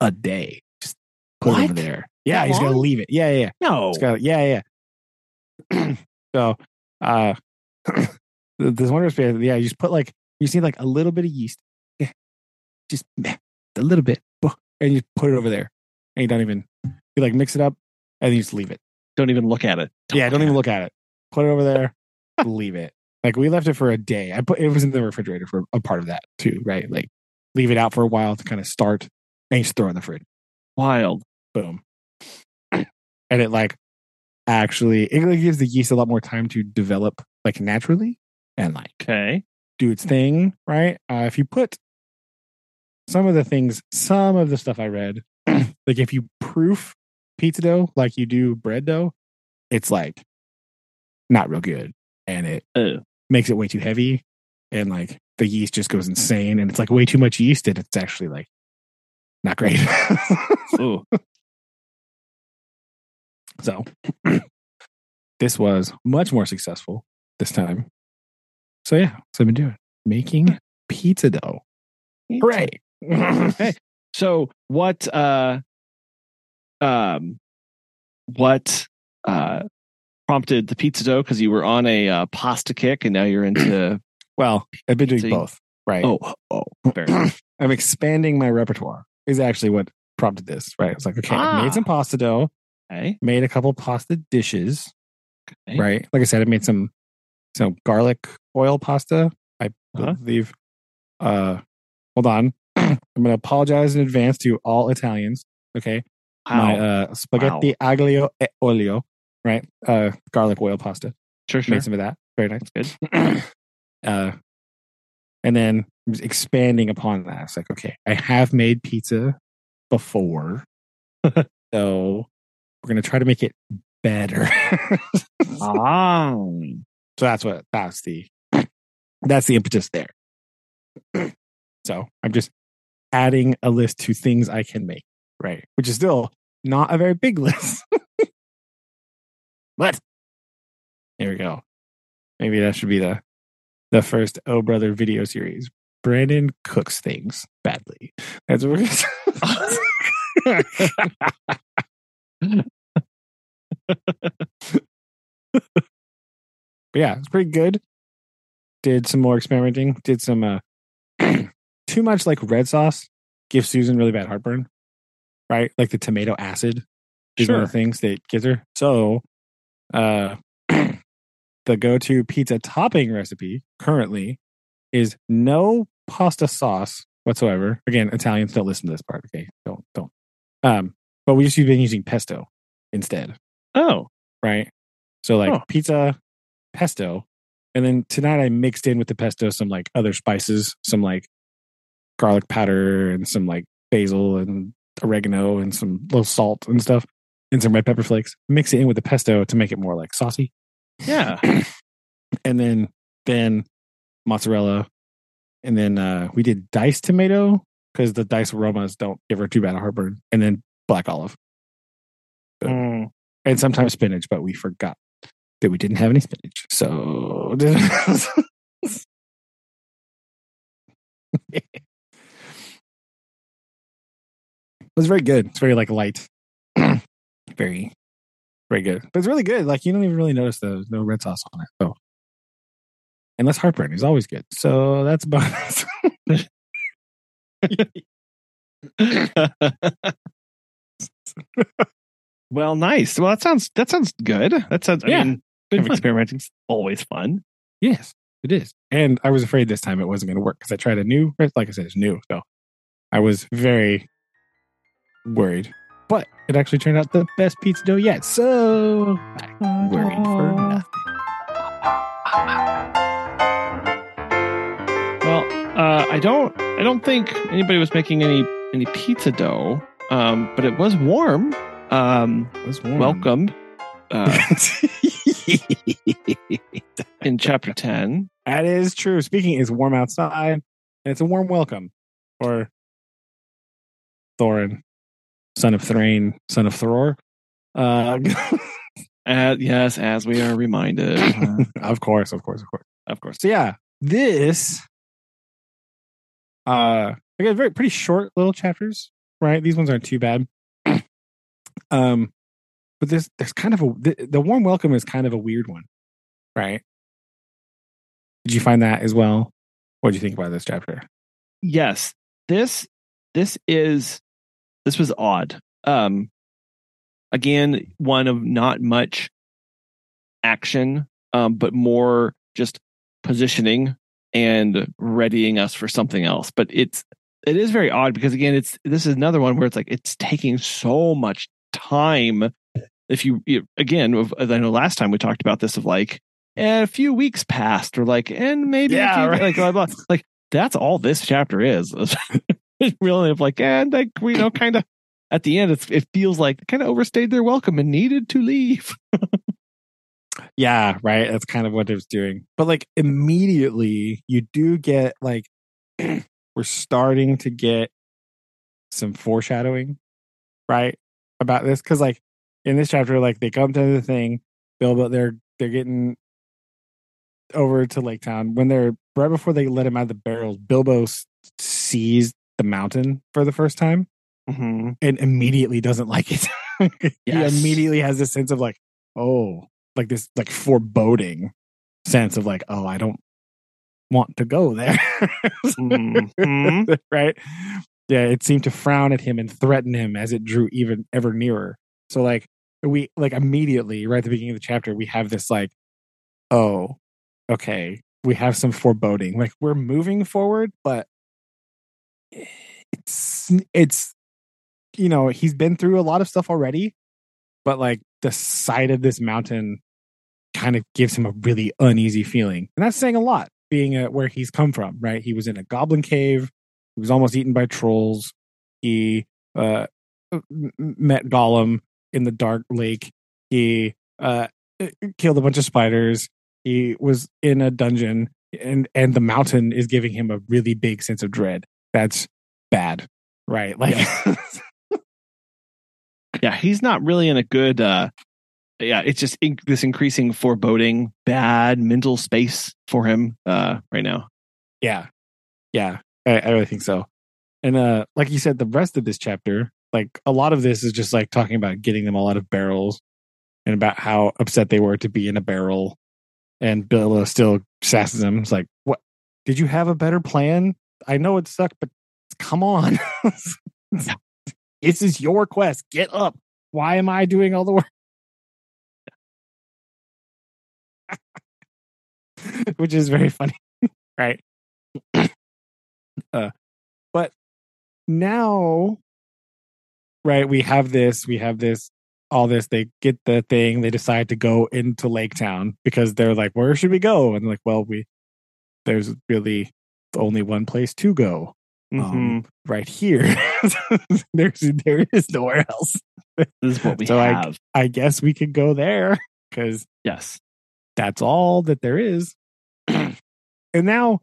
a day. Just put what? It over there. Yeah, that he's long? Gotta leave it. Yeah, yeah, yeah. No. Gotta, yeah, yeah. So uh this one recipe, yeah, you just put like, you see like a little bit of yeast, yeah, just a little bit, and you put it over there, and you don't even, you like mix it up, and you just leave it. Don't even look at it. Don't yeah, don't even it. Look at it. Put it over there, leave it. Like we left it for a day. I put it was in the refrigerator for a part of that too, right? Like leave it out for a while to kind of start, and you just throw it in the fridge. Wild, boom, and it like. Actually, it like gives the yeast a lot more time to develop, like naturally, and like okay. do its thing, right? Uh, if you put some of the things, some of the stuff I read, like if you proof pizza dough like you do bread dough, it's like not real good, and it Ew. Makes it way too heavy, and like the yeast just goes insane, and it's like way too much yeast, and it's actually like not great. Ooh. So, this was much more successful this time. So, yeah, that's what I've been doing. Making pizza dough. Hooray! Okay. So, what, uh, um, what, uh, prompted the pizza dough? Because you were on a uh, pasta kick and now you're into. Well, I've been doing pizza. Both, right? Oh, oh, fair enough. I'm expanding my repertoire, is actually what prompted this, right? I was like, okay, ah. I made some pasta dough. Okay. Made a couple pasta dishes, okay. right? Like I said, I made some some garlic oil pasta. I uh-huh. believe. Uh, hold on, I'm going to apologize in advance to all Italians. Okay, wow. my uh, spaghetti wow. aglio e olio, right? Uh, garlic oil pasta. Sure, sure. Made some of that. Very nice. Good. uh, and then expanding upon that, it's like, okay, I have made pizza before, so. We're going to try to make it better. oh. So that's what, that's the, that's the impetus there. So I'm just adding a list to things I can make, right? Which is still not a very big list. But here we go. Maybe that should be the, the first Oh Brother video series. Brandon cooks things badly. That's what we're going to yeah, it's pretty good. Did some more experimenting. Did some uh, too much like red sauce gives Susan really bad heartburn, right? Like the tomato acid is sure. one of the things that gives her. So, uh, the go-to pizza topping recipe currently is no pasta sauce whatsoever. Again, Italians don't listen to this part. Okay, don't don't. Um, but we just been using pesto instead. Oh, right. So like oh. pizza, pesto, and then tonight I mixed in with the pesto some like other spices, some like garlic powder and some like basil and oregano and some little salt and stuff and some red pepper flakes. Mix it in with the pesto to make it more like saucy. Yeah. and then then mozzarella, and then uh, we did diced tomato because the diced aromas don't give her too bad a heartburn, and then black olive. Mm. And sometimes spinach, but we forgot that we didn't have any spinach. So it was very good. It's very like light. very, very good. But it's really good. Like you don't even really notice there's no red sauce on it. So and less heartburn is always good. So that's a bonus. Well, nice. Well, that sounds that sounds good. That sounds. I yeah. mean, experimenting's always fun. Yes, it is. And I was afraid this time it wasn't going to work because I tried a new, like I said, it's new. So I was very worried. But it actually turned out the best pizza dough yet. So I'm worried for nothing. Well, uh, I don't I don't think anybody was making any, any pizza dough, um, but it was warm. Um, it was warm. Welcome. Uh, in chapter ten. That is true. Speaking, it's warm outside, and it's a warm welcome for Thorin, son of Thrain, son of Thror. Uh, uh, yes, as we are reminded. Uh, of course, of course, of course. Of course. So yeah, this, uh, I got very, pretty short little chapters, right? These ones aren't too bad. Um, But there's, there's kind of a, the, the warm welcome is kind of a weird one, right? Did you find that as well? What did you think about this chapter? Yes, this, this is, this was odd. Um, again, one of not much action, um, but more just positioning and readying us for something else. But it's, it is very odd because again, it's, this is another one where it's like, it's taking so much time. If you, again, as I know last time we talked about this, of like, and a few weeks passed, or like, and maybe, yeah, few, right. like, blah, blah. Like, that's all this chapter is. Really, of like, and like, we you know, kind of at the end, it's, it feels like kind of overstayed their welcome and needed to leave. Yeah, right. That's kind of what it was doing. But like, immediately, you do get like, we're starting to get some foreshadowing, right? About this, because like, in this chapter, like they come to the thing, Bilbo, they're they're getting over to Lake Town. When they're right before they let him out of the barrels, Bilbo s- sees the mountain for the first time, mm-hmm. and immediately doesn't like it. Yes. He immediately has this sense of like, oh, like this like foreboding sense of like, oh, I don't want to go there. Mm-hmm. Right? Yeah, it seemed to frown at him and threaten him as it drew even ever nearer. So like we like immediately right at the beginning of the chapter, we have this like, oh, okay, we have some foreboding. Like we're moving forward, but it's it's you know, he's been through a lot of stuff already, but like the sight of this mountain kind of gives him a really uneasy feeling. And that's saying a lot, being a, where he's come from, right? He was in a goblin cave, he was almost eaten by trolls, he uh met Gollum in the dark lake. He uh, killed a bunch of spiders. He was in a dungeon, and and the mountain is giving him a really big sense of dread. That's bad, right? Like, yeah, yeah he's not really in a good. Uh, yeah, it's just in- this increasing foreboding, bad mental space for him uh, right now. Yeah, yeah, I, I really think so. And uh, like you said, the rest of this chapter. Like a lot of this is just like talking about getting them all out of barrels and about how upset they were to be in a barrel. And Bilbo still sasses them. It's like, what? Did you have a better plan? I know it sucked, but come on. This is your quest. Get up. Why am I doing all the work? Which is very funny, right? uh, but now. Right, we have this, we have this, all this. They get the thing. They decide to go into Lake Town because they're like, "Where should we go?" And they're like, well, we there's really only one place to go, mm-hmm. um, right here. there's there is nowhere else. This is what we so have. I, I guess we could go there because yes, that's all that there is. And now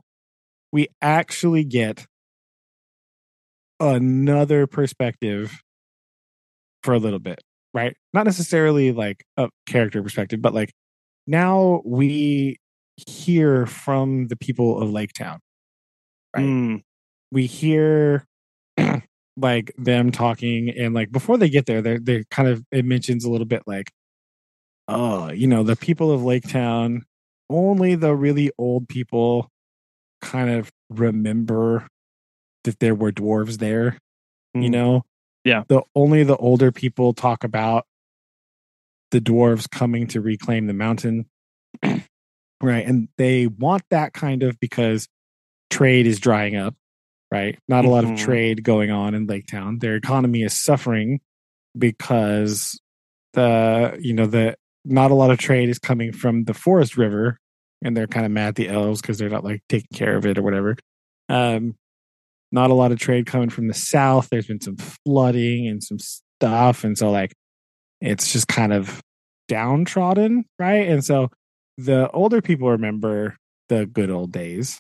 we actually get another perspective. For a little bit, right? Not necessarily like a character perspective, but like now we hear from the people of Lake Town, right? Mm. We hear like them talking, and like before they get there, they're, they're kind of, it mentions a little bit like, oh, you know, the people of Lake Town, only the really old people kind of remember that there were dwarves there, mm. you know? Yeah, the only the older people talk about the dwarves coming to reclaim the mountain, Right. And they want that kind of, because trade is drying up, right? Not a lot mm-hmm. of trade going on in Lake Town. Their economy is suffering because the, you know, the, not a lot of trade is coming from the Forest River, and they're kind of mad at the elves because they're not like taking care of it or whatever. Um, not a lot of trade coming from the south. There's been some flooding and some stuff. And so like, it's just kind of downtrodden, right? And so the older people remember the good old days,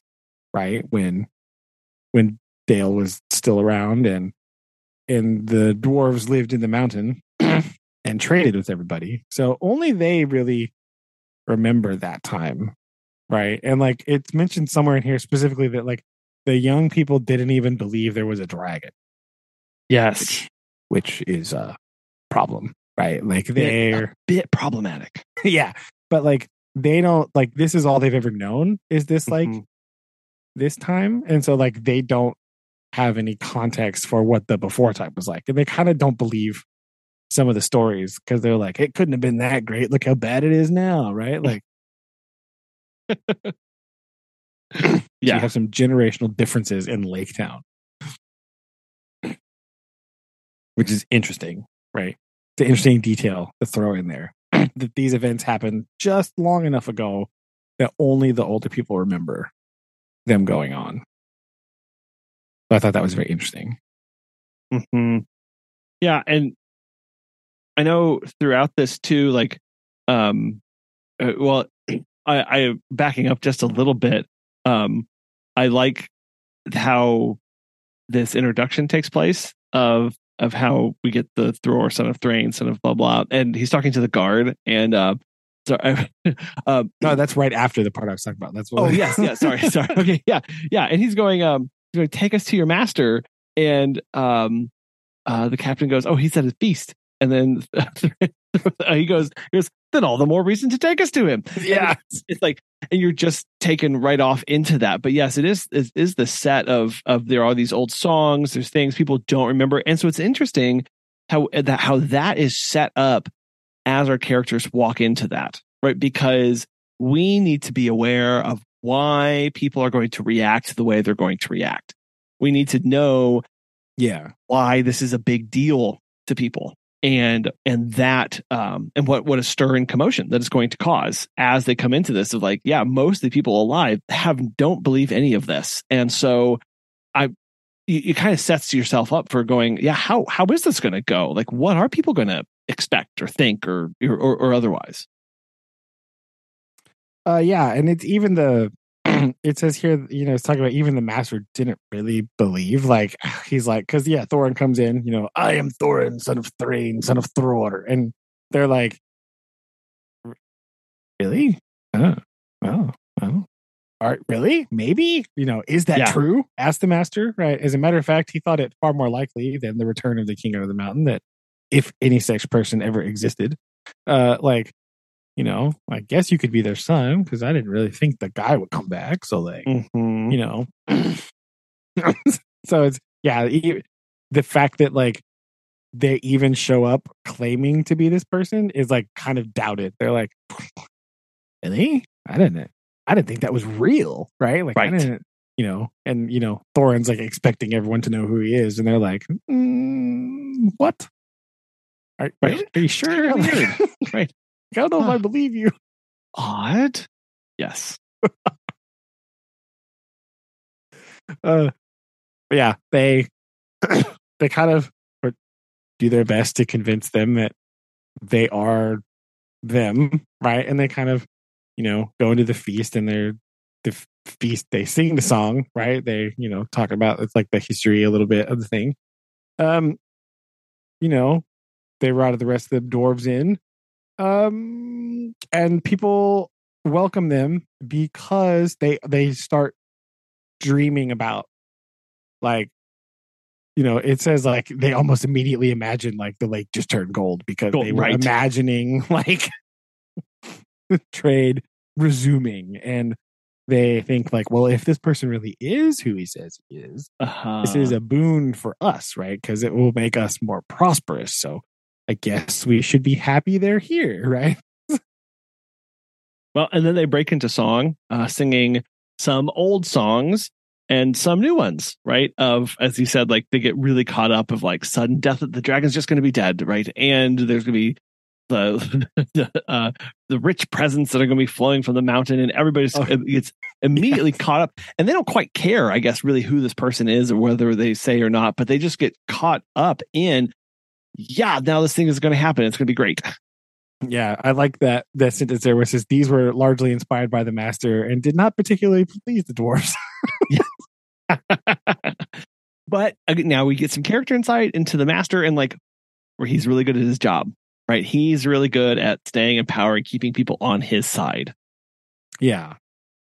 right? When when Dale was still around, and and the dwarves lived in the mountain and traded with everybody. So only they really remember that time, right? And like it's mentioned somewhere in here specifically that like the young people didn't even believe there was a dragon. Yes. Which, which is a problem, right? Like they're a bit problematic. Yeah. But like they don't, like this is all they've ever known is this like mm-hmm. this time. And so like they don't have any context for what the before time was like. And they kind of don't believe some of the stories because they're like, it couldn't have been that great. Look how bad it is now, right? Like yeah. You have some generational differences in Lake Town. Which is interesting, right? It's an interesting detail to throw in there. That these events happened just long enough ago that only the older people remember them going on. So I thought that was very interesting. Mm-hmm. Yeah, and I know throughout this too, like, um, uh, well, I, I backing up just a little bit. Um, I like how this introduction takes place of. of how we get the Thror, son of Thrain, son of blah, blah. And he's talking to the guard. And uh, sorry, um, no, that's right after the part I was talking about. That's what. Oh, yes. Yeah. Sorry. Sorry. Okay. Yeah. Yeah. And he's going, um, he's going, take us to your master. And um, uh, the captain goes, oh, he's at his feast. And then he goes, he goes, then all the more reason to take us to him. Yeah. It's, it's like, and you're just taken right off into that. But yes, it is, it is the set of, of there are these old songs, there's things people don't remember. And so it's interesting how that, how that is set up as our characters walk into that, right? Because we need to be aware of why people are going to react the way they're going to react. We need to know yeah, why this is a big deal to people. And and that um and what what a stir and commotion that it's going to cause as they come into this of like, yeah, most of the people alive have don't believe any of this. And so I it, it kind of sets yourself up for going, yeah, how how is this going to go? Like, what are people going to expect or think or or, or otherwise? Uh, yeah. And it's even the it says here, you know, it's talking about even the master didn't really believe. Like, he's like, because, yeah, Thorin comes in, you know, I am Thorin, son of Thrain, son of Thror. And they're like, really? Oh, oh, oh. All right, really? Maybe? You know, is that yeah. true? Asked the master, right? As a matter of fact, he thought it far more likely than the return of the king out of the mountain that if any such person ever existed, uh, like, you know, I guess you could be their son because I didn't really think the guy would come back. So, like, mm-hmm. you know, so it's yeah, the fact that like they even show up claiming to be this person is like kind of doubted. They're like, really? I didn't, I didn't think that was real, right? Like, right. I didn't, you know, and you know, Thorin's like expecting everyone to know who he is, and they're like, mm, what? Are, right? Are you sure? Right. I don't know huh. if I believe you. Odd? Yes. uh, yeah, they they kind of do their best to convince them that they are them, right? And they kind of, you know, go into the feast and they're the feast. They sing the song, right? They, you know, talk about it's like the history a little bit of the thing. Um, you know, they routed the rest of the dwarves in. Um, and people welcome them because they they start dreaming about, like, you know, it says like they almost immediately imagine like the lake just turned gold because gold, they were right. imagining like the trade resuming, and they think like, well, if this person really is who he says he is, uh-huh. this is a boon for us, right? Because it will make us more prosperous. So I guess we should be happy they're here, right? Well, and then they break into song, uh, singing some old songs and some new ones, right? Of, as you said, like they get really caught up of like sudden death. The dragon's just going to be dead, right? And there's going to be the the, uh, the rich presents that are going to be flowing from the mountain, and everybody's oh, gets immediately yes. caught up, and they don't quite care, I guess, really who this person is or whether they say or not, but they just get caught up in, yeah, now this thing is going to happen. It's going to be great. Yeah, I like that that sentence there, where it says these were largely inspired by the master and did not particularly please the dwarves. But again, now we get some character insight into the master, and like where he's really good at his job, right? He's really good at staying in power and keeping people on his side. Yeah,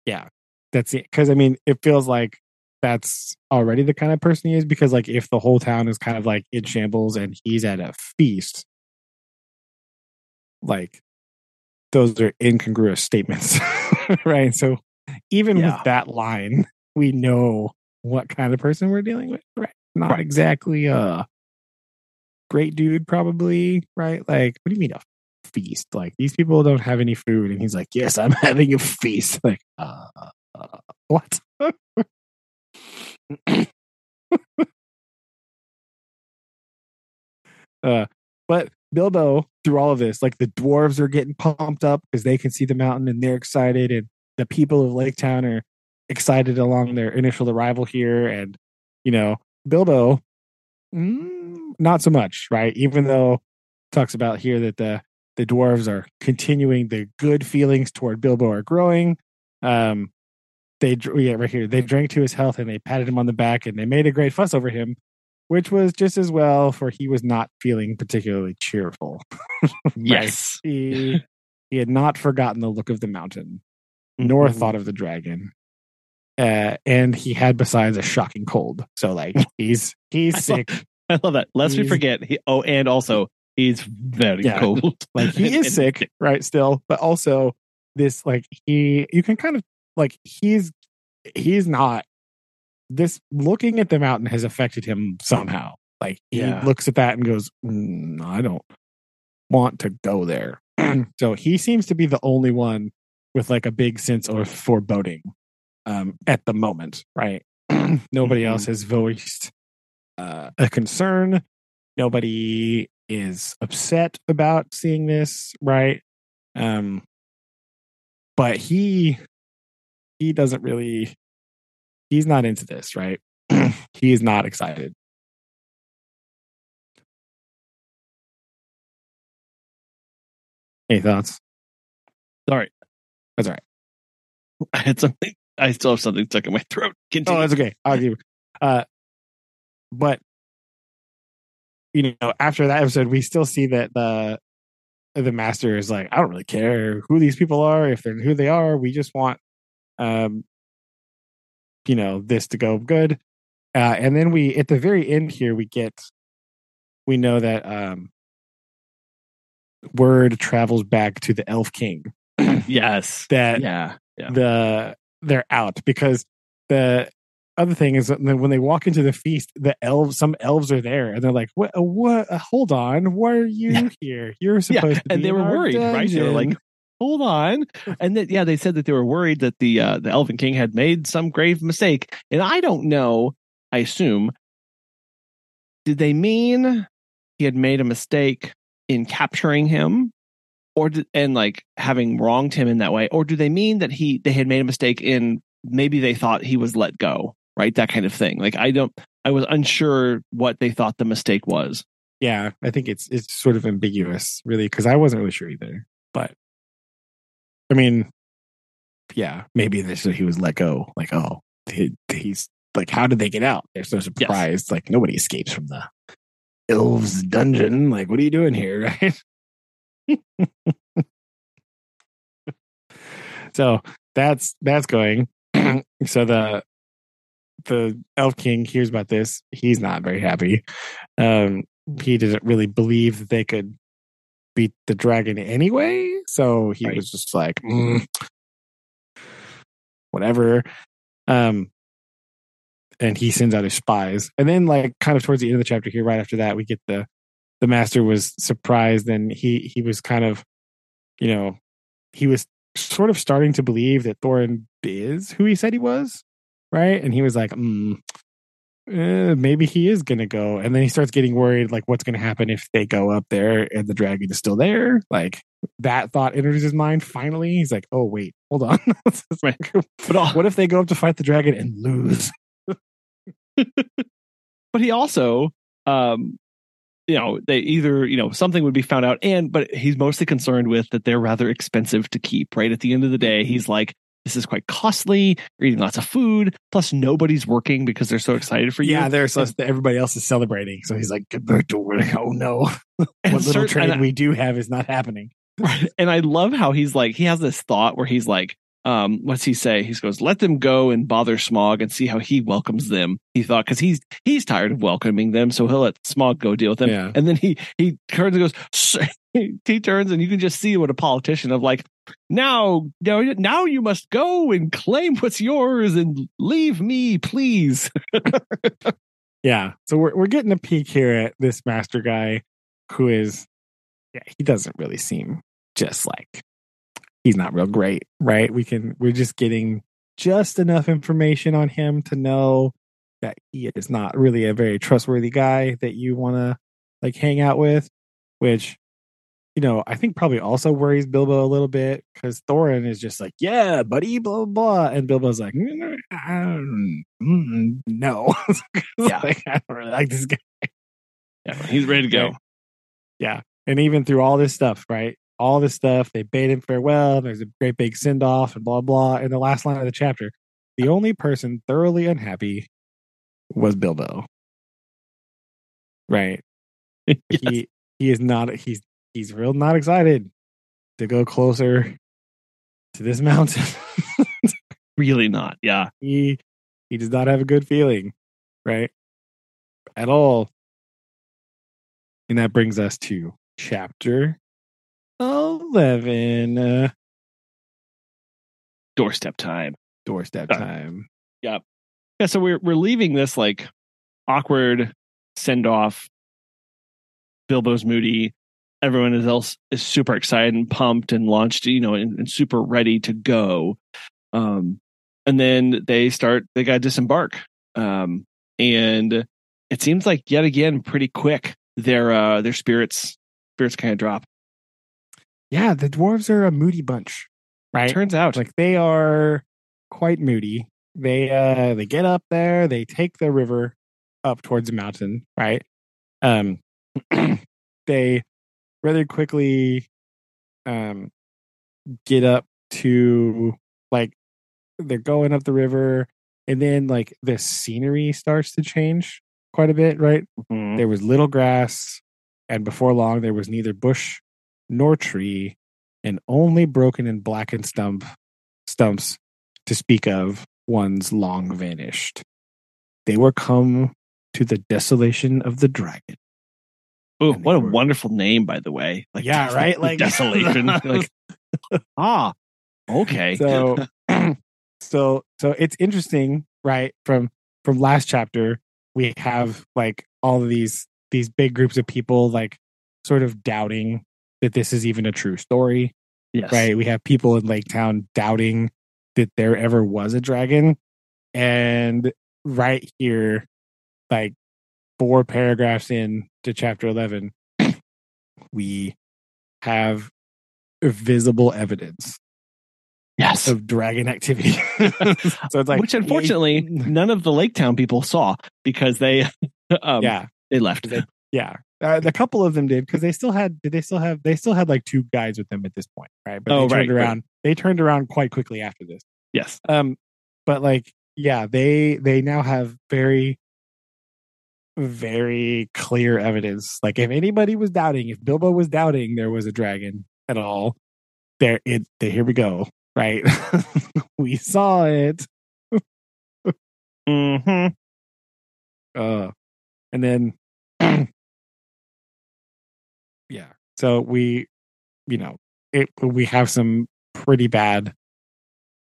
yeah, that's it. Because I mean, it feels like that's already the kind of person he is. Because like, if the whole town is kind of like in shambles and he's at a feast. Like, those are incongruous statements, right? So even yeah. with that line, we know what kind of person we're dealing with, right? Not right. exactly a great dude, probably, right? Like, what do you mean a feast? Like, these people don't have any food. And he's like, yes, I'm having a feast. Like, uh, uh what? uh, but... Bilbo, through all of this, like the dwarves are getting pumped up because they can see the mountain and they're excited, and the people of Lake Town are excited along their initial arrival here, and you know, Bilbo, mm, not so much, right? Even though talks about here that the the dwarves are continuing, the good feelings toward Bilbo are growing. Um, they yeah, right here they drank to his health and they patted him on the back and they made a great fuss over him. Which was just as well, for he was not feeling particularly cheerful. Yes. Right? He, he had not forgotten the look of the mountain, nor mm-hmm. thought of the dragon. Uh, and he had, besides, a shocking cold. So, like, he's he's I sick. Love, I love that. Lest he's, we forget. He, oh, and also, he's very yeah, cold. Like, he is sick, right, still. But also, this, like, he, you can kind of, like, he's he's not. This looking at the mountain has affected him somehow. Like he yeah. looks at that and goes, mm, I don't want to go there. So he seems to be the only one with like a big sense of foreboding um, at the moment, right? Nobody mm-hmm. else has voiced uh, a concern. Nobody is upset about seeing this, right? Um, but he, he doesn't really... He's not into this, right? He is not excited. Any thoughts? Sorry. That's all right. I had something. I still have something stuck in my throat. Continue. Oh, that's okay. I'll give you. Uh, but, you know, after that episode, we still see that the the master is like, I don't really care who these people are, if they're who they are. We just want... um. you know, this to go good. Uh, and then we, at the very end here, we get, we know that um, word travels back to the Elf King. Yes. That yeah. Yeah. the they're out, because the other thing is that when they walk into the feast, the elves, some elves are there and they're like, what, what, hold on. Why are you yeah. here? You're supposed yeah. to be. And they were worried, dungeon. Right? They were like, hold on. And that, yeah, they said that they were worried that the uh, the Elven King had made some grave mistake. And I don't know, I assume, did they mean he had made a mistake in capturing him or did, and like having wronged him in that way? Or do they mean that he they had made a mistake in maybe they thought he was let go, right? That kind of thing. Like, I don't, I was unsure what they thought the mistake was. Yeah, I think it's it's sort of ambiguous, really, because I wasn't really sure either. But I mean, yeah, maybe this he was let go. Like, oh, he, he's like, how did they get out? They're so surprised. Yes. Like, nobody escapes from the elves' dungeon. Like, what are you doing here, right? So that's that's going. So the the Elf King hears about this. He's not very happy. Um, he didn't really believe that they could beat the dragon anyway. So he right. was just like, mm, whatever. Um, and he sends out his spies. And then like kind of towards the end of the chapter here, right after that, we get the, the master was surprised, and he, he was kind of, you know, he was sort of starting to believe that Thorin is who he said he was, right? And he was like, mm, eh, maybe he is going to go. And then he starts getting worried, like, what's going to happen if they go up there and the dragon is still there? Like, that thought enters his mind finally. He's like, oh, wait, hold on. What if they go up to fight the dragon and lose? But he also, um, you know, they either, you know, something would be found out, and, but he's mostly concerned with that they're rather expensive to keep, right? At the end of the day, he's like, this is quite costly. You're eating lots of food. Plus, nobody's working because they're so excited for you. Yeah, they're so, everybody else is celebrating. So he's like, oh no, what little trade we do have is not happening. Right. And I love how he's like, he has this thought where he's like, um, what's he say? He goes, let them go and bother Smog and see how he welcomes them. He thought, because he's he's tired of welcoming them, so he'll let Smog go deal with them. Yeah. And then he he turns and goes, he turns, and you can just see what a politician of like, now, now, now you must go and claim what's yours and leave me, please. Yeah. So we're we're getting a peek here at this master guy who is, yeah, he doesn't really seem just like, he's not real great, right? We can, we're just getting just enough information on him to know that he is not really a very trustworthy guy that you want to like hang out with, which, you know, I think probably also worries Bilbo a little bit, because Thorin is just like, yeah, buddy, blah, blah, blah. And Bilbo's like, mm, mm, mm, no. Yeah. Like, I don't really like this guy. Yeah, he's ready to go. Right. Yeah. And even through all this stuff, right? All this stuff, they bade him farewell. There's a great big send off and blah, blah. In the last line of the chapter, the only person thoroughly unhappy was Bilbo. Right. Yes. He he is not, he's, he's real not excited to go closer to this mountain. Really not. Yeah. He, he does not have a good feeling. Right. At all. And that brings us to chapter eleven. Uh, doorstep time. Doorstep uh, time. Yep. Yeah. yeah. So we're we're leaving this like awkward send off. Bilbo's moody. Everyone else is super excited and pumped and launched, you know, and, and super ready to go. Um, and then they start. They got to disembark. Um, and it seems like yet again, pretty quick, their uh, their spirits spirits kind of drop. Yeah, the dwarves are a moody bunch, right? Turns out, like, they are quite moody. They uh, they get up there, they take the river up towards the mountain, right? Um, they rather quickly um, get up to, like, they're going up the river, and then, like, the scenery starts to change quite a bit, right? Mm-hmm. There was little grass, and before long, there was neither bush nor tree, and only broken and blackened stump stumps to speak of, ones long vanished. They were come to the desolation of the dragon. Oh, what a were... wonderful name, by the way. Like, yeah, des- right? Like desolation. Like, ah, okay. So, so, so it's interesting, right? From from last chapter, we have like all of these these big groups of people like sort of doubting that this is even a true story. Yes. Right? We have people in Lake Town doubting that there ever was a dragon. And right here, like four paragraphs in to chapter eleven, we have visible evidence. Yes. Of dragon activity. So it's like, which unfortunately yay. None of the Lake Town people saw because they um, yeah. they left. They, yeah. Uh, a couple of them did because they still had. Did they still have? They still had like two guides with them at this point, right? But oh, they turned right, around. Right. They turned around quite quickly after this. Yes. Um. But like, yeah, they they now have very, very clear evidence. Like, if anybody was doubting, if Bilbo was doubting there was a dragon at all, there it. There, here we go. Right. We saw it. Hmm. Uh. And then. Yeah. So we, you know, it, we have some pretty bad,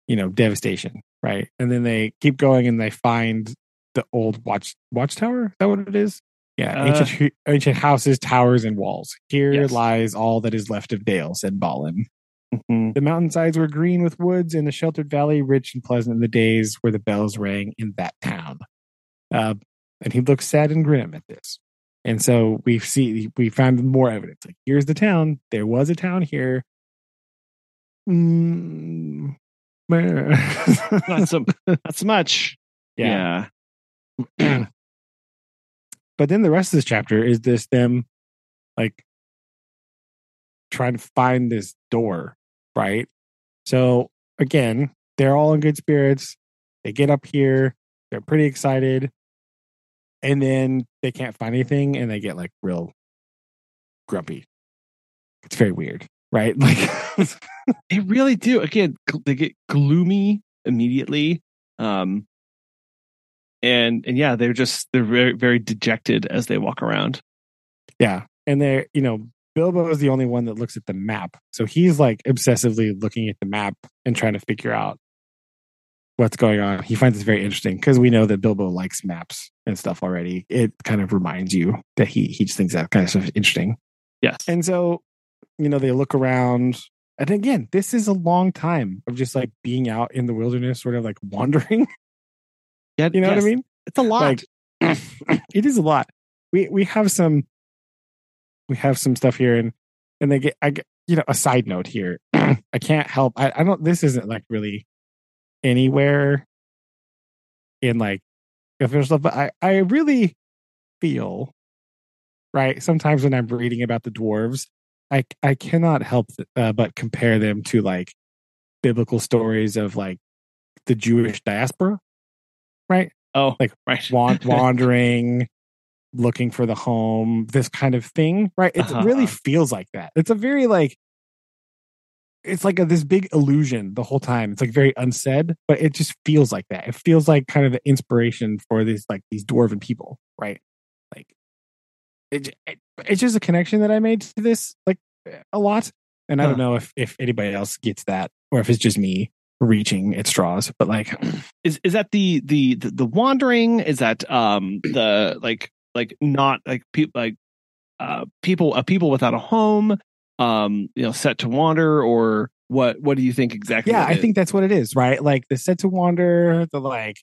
you know, devastation, right? And then they keep going and they find the old watch watchtower. Is that what it is? Yeah. Uh, ancient, ancient houses, towers, and walls. Here yes. lies all that is left of Dale, said Balin. Mm-hmm. The mountainsides were green with woods, and the sheltered valley rich and pleasant in the days where the bells rang in that town. Uh, and he looked sad and grim at this. And so we see, we found more evidence. Like, here's the town. There was a town here. Mm, not so, not so much. Yeah. yeah. But then the rest of this chapter is this them, like, trying to find this door, right? So again, they're all in good spirits. They get up here. They're pretty excited. And then they can't find anything, and they get, like, real grumpy. It's very weird, right? Like, they really do. Again, they get gloomy immediately, um, and and yeah, they're just they're very very dejected as they walk around. Yeah, and they're you know Bilbo is the only one that looks at the map, so he's like obsessively looking at the map and trying to figure out what's going on. He finds this very interesting because we know that Bilbo likes maps and stuff already. It kind of reminds you that he he just thinks that kind of stuff is interesting. Yes. And so, you know, they look around. And again, this is a long time of just like being out in the wilderness, sort of like wandering. Yeah, you know yes. what I mean? It's a lot. Like, it is a lot. We we have some we have some stuff here, and and they get I get, you know a side note here. I can't help. I, I don't. This isn't like really anywhere in like official stuff, but I, I really feel right sometimes when I'm reading about the dwarves, I I cannot help uh, but compare them to like biblical stories of like the Jewish diaspora, right? Oh, like right. wand- wandering, looking for the home, this kind of thing, right? It uh-huh. really feels like that. It's a very like. It's like a, this big illusion the whole time. It's like very unsaid, but it just feels like that. It feels like kind of the inspiration for these like these dwarven people, right? Like, it, it it's just a connection that I made to this like a lot, and I huh. don't know if, if anybody else gets that or if it's just me reaching at straws. But like, is is that the the the, the wandering? Is that um the like like not like people like uh people a uh, people without a home? Um, you know, set to wander, or what? What do you think exactly? Yeah, I think that's what it is, right? Like the set to wander, the like,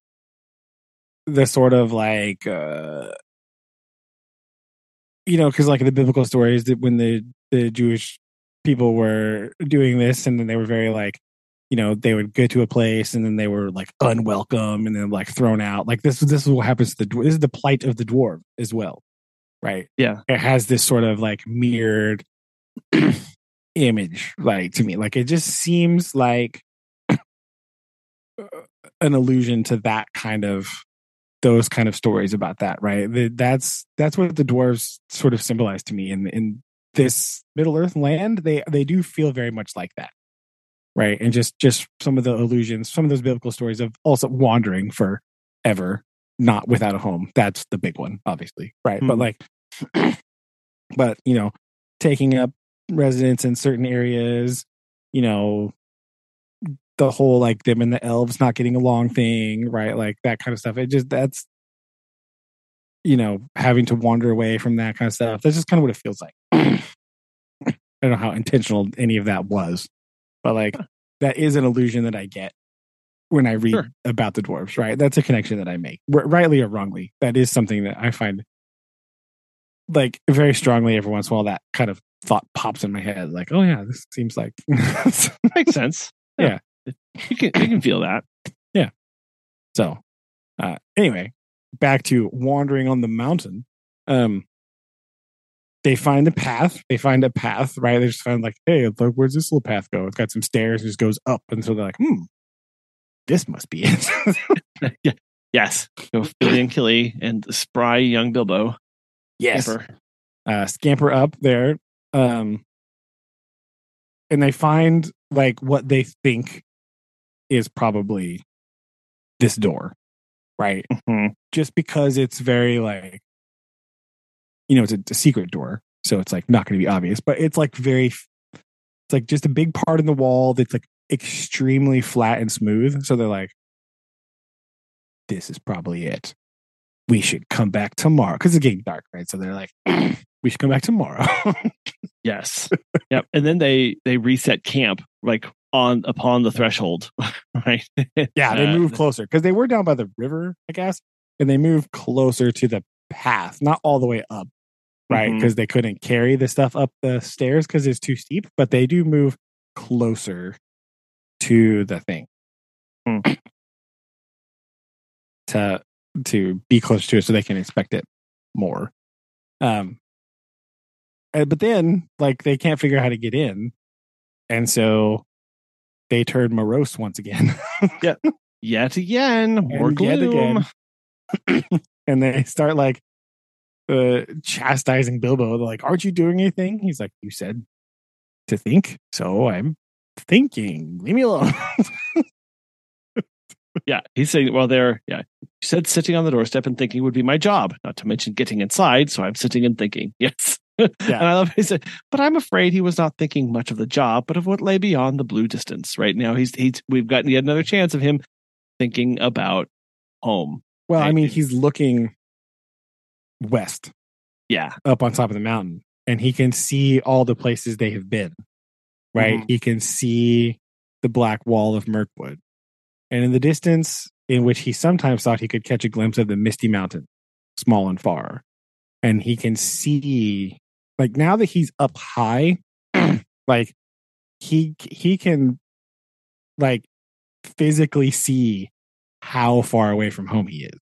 the sort of like, uh, you know, because like the biblical stories that when the the Jewish people were doing this, and then they were very like, you know, they would go to a place, and then they were like unwelcome, and then like thrown out. Like this, this is what happens to the this is the plight of the dwarf as well, right? Yeah, it has this sort of like mirrored image, like to me, like it just seems like an allusion to that kind of those kind of stories about that, right? That's that's what the dwarves sort of symbolize to me in in this Middle Earth land. They they do feel very much like that, right? And just just some of the allusions, some of those biblical stories of also wandering forever, not without a home. That's the big one, obviously, right? Mm-hmm. But like, but you know, taking up residents in certain areas, you know, the whole like them and the elves not getting along thing, right? Like that kind of stuff. It just that's you know having to wander away from that kind of stuff. That's just kind of what it feels like. I don't know how intentional any of that was, but like huh. that is an illusion that I get when I read sure. about the dwarves, right? That's a connection that I make, R- rightly or wrongly. That is something that I find like very strongly every once in a while. That kind of thought pops in my head, like, oh yeah, this seems like makes sense. Yeah, yeah. you can you can feel that. Yeah. So, uh, anyway, back to wandering on the mountain. Um, they find a path. They find a path, right? They just find like, hey, look, where's this little path go? It's got some stairs. It just goes up, and so they're like, hmm, this must be it. yeah. Yes. So Billy and Killy and the spry young Bilbo. Yes. Scamper, uh, scamper up there. Um, and they find like what they think is probably this door, right? Mm-hmm. Just because it's very like, you know, it's a, a secret door, so it's like not going to be obvious. But it's like very, it's like just a big part in the wall that's like extremely flat and smooth. So they're like, this is probably it. We should come back tomorrow because it's getting dark, right? So they're like, we should come back tomorrow. Yes. Yep. And then they, they reset camp like on upon the threshold, right? Yeah, they move closer because they were down by the river, I guess, and they moved closer to the path, not all the way up, right? Because mm-hmm. they couldn't carry the stuff up the stairs because it's too steep, but they do move closer to the thing. Mm. To to be closer to it so they can inspect it more. Um, but then, like, they can't figure out how to get in. And so they turn morose once again. Yeah. Yet again. More gloom. Yet again. And they start, like, uh, chastising Bilbo. They're like, aren't you doing anything? He's like, you said to think, so I'm thinking. Leave me alone. Yeah, he's saying, well, they're, yeah, you said sitting on the doorstep and thinking would be my job, not to mention getting inside, so I'm sitting and thinking. Yes. Yeah. And I love, he said, but I'm afraid he was not thinking much of the job, but of what lay beyond the blue distance. Right now, he's, he's we've gotten yet another chance of him thinking about home. Well, I mean, he's looking west. Yeah. Up on top of the mountain, and he can see all the places they have been, right? Mm-hmm. He can see the black wall of Mirkwood. And in the distance, in which he sometimes thought he could catch a glimpse of the Misty Mountain, small and far. And he can see, like, now that he's up high, like, he he can, like, physically see how far away from home he is.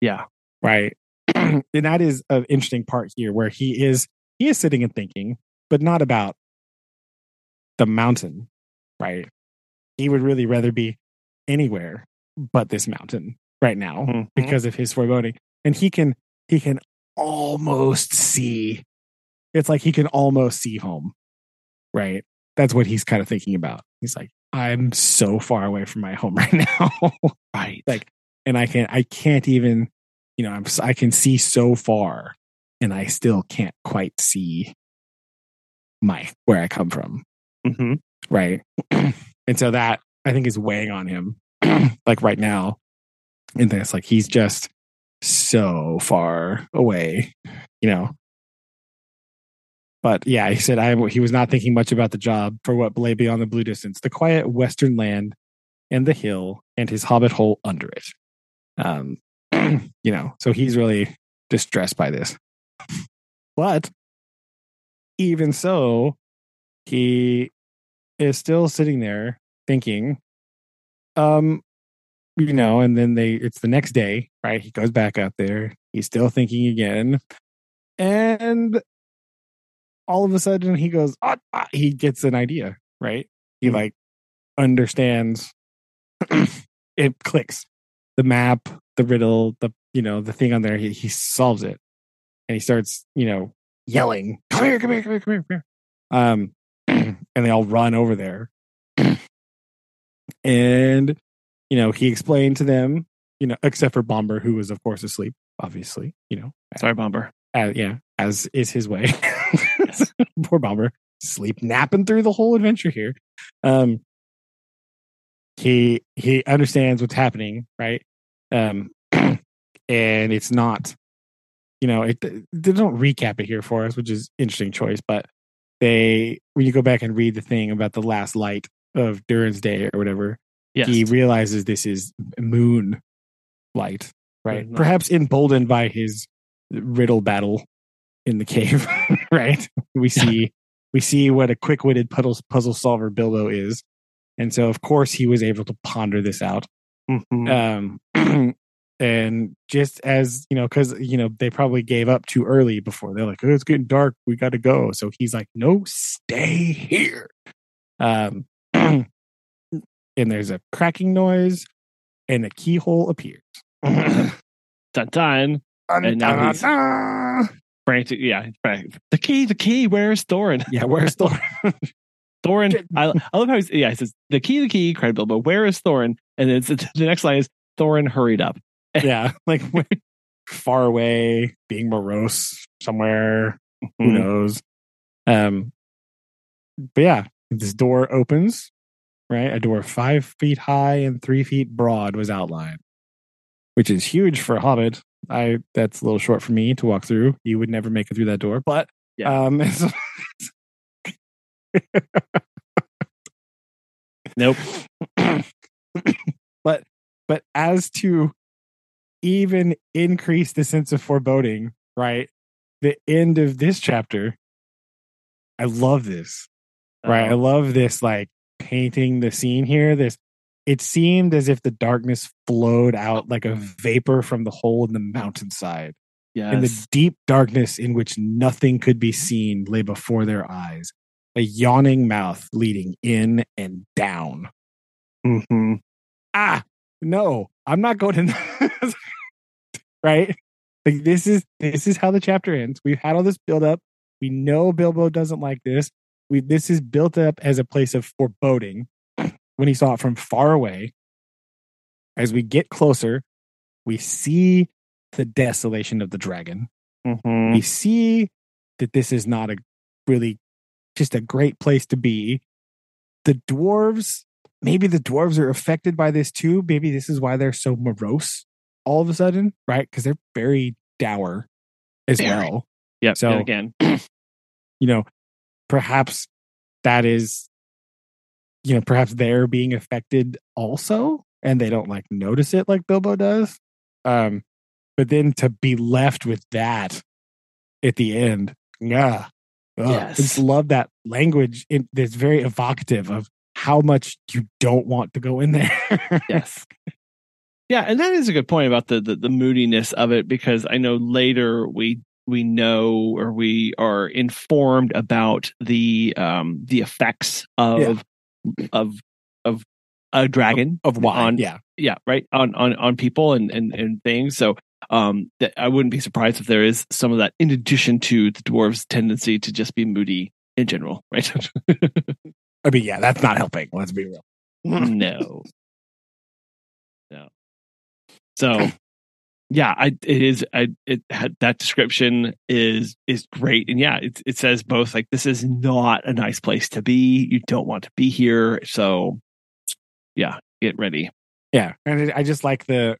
Yeah. Right? And that is an interesting part here, where he is he is sitting and thinking, but not about the mountain, right? He would really rather be anywhere but this mountain right now, mm-hmm. because of his foreboding. And he can he can almost see, it's like he can almost see home, right? That's what he's kind of thinking about. He's like, I'm so far away from my home right now. Right? Like, and I can't I can't even, you know, I'm I can see so far, and I still can't quite see my where I come from, mm-hmm. right? And so that, I think, is weighing on him, like, right now. And then it's like, he's just so far away, you know. But yeah, he said, I he was not thinking much about the job, for what lay beyond the blue distance, the quiet western land and the hill and his hobbit hole under it. Um, you know, so he's really distressed by this. But even so, he is still sitting there thinking, um, you know, and then they, it's the next day, right? He goes back out there. He's still thinking again. And all of a sudden he goes, ah, ah, he gets an idea, right? He mm-hmm. like understands, it clicks, the map, the riddle, the, you know, the thing on there, he, he solves it. And he starts, you know, yelling, come here, come here, come here, come here, come here. Um, and they all run over there. And, you know, he explained to them, you know, except for Bomber, who was, of course, asleep, obviously, you know. Sorry, Bomber. As, yeah, as is his way. Yes. Poor Bomber. Sleep napping through the whole adventure here. Um, he he understands what's happening, right? Um, and it's not, you know, it, they don't recap it here for us, which is interesting choice. But they, when you go back and read the thing about the last light of Durin's day or whatever, yes. He realizes this is moon light, right? Moonlight. Perhaps emboldened by his riddle battle in the cave, right? We see we see what a quick-witted puzzle, puzzle solver Bilbo is, and so of course he was able to ponder this out. Mm-hmm. Um, and just as you know, because you know they probably gave up too early before. They're like, "Oh, it's getting dark. We got to go." So he's like, "No, stay here." Um. And there's a cracking noise, and a keyhole appears. dun, dun, dun, and now dun, he's dun. Frantic. Yeah, frantic. The key, the key. Where's Thorin? Yeah, where's Thorin? Thorin. I, I love how he's, yeah, he says the key, the key. Cried Bilbo. Where is Thorin? And then the next line is Thorin hurried up. Yeah, like far away, being morose somewhere. Who mm-hmm. knows? Um, but yeah. This door opens, right? A door five feet high and three feet broad was outlined, which is huge for a hobbit. I that's a little short for me to walk through. You would never make it through that door, but yeah. um, Nope. But but as to even increase the sense of foreboding, right? The end of this chapter, I love this. Right? Uh-huh. I love this, like, painting the scene here. This It seemed as if the darkness flowed out like a vapor from the hole in the mountainside. Yes. In the deep darkness in which nothing could be seen lay before their eyes, a yawning mouth leading in and down. Mm-hmm. Ah, no, I'm not going to. Right? Like, this is this is how the chapter ends. We've had all this build up. We know Bilbo doesn't like this. We this is built up as a place of foreboding. When he saw it from far away, as we get closer, we see the desolation of the dragon. Mm-hmm. We see that this is not a really just a great place to be. The dwarves, maybe the dwarves are affected by this too. Maybe this is why they're so morose all of a sudden, right? Because they're very dour as very. well. Yeah. So again, you know, perhaps that is, you know, perhaps they're being affected also, and they don't like notice it like Bilbo does. Um, But then to be left with that at the end, yeah, oh, yes. I just love that language. It, it's very evocative of how much you don't want to go in there. Yes. Yeah, and that is a good point about the, the the moodiness of it, because I know later we we know or we are informed about the um the effects of yeah. of of a dragon of, of wine. Yeah, yeah, right on on on people and and and things. So. Um, that I wouldn't be surprised if there is some of that, in addition to the dwarves' tendency to just be moody in general, right? I mean, yeah, that's not helping. Let's be real. No, no. So, yeah, I it is. I it had, that description is is great, and yeah, it it says both, like, this is not a nice place to be. You don't want to be here. So, yeah, get ready. Yeah, and it, I just like the.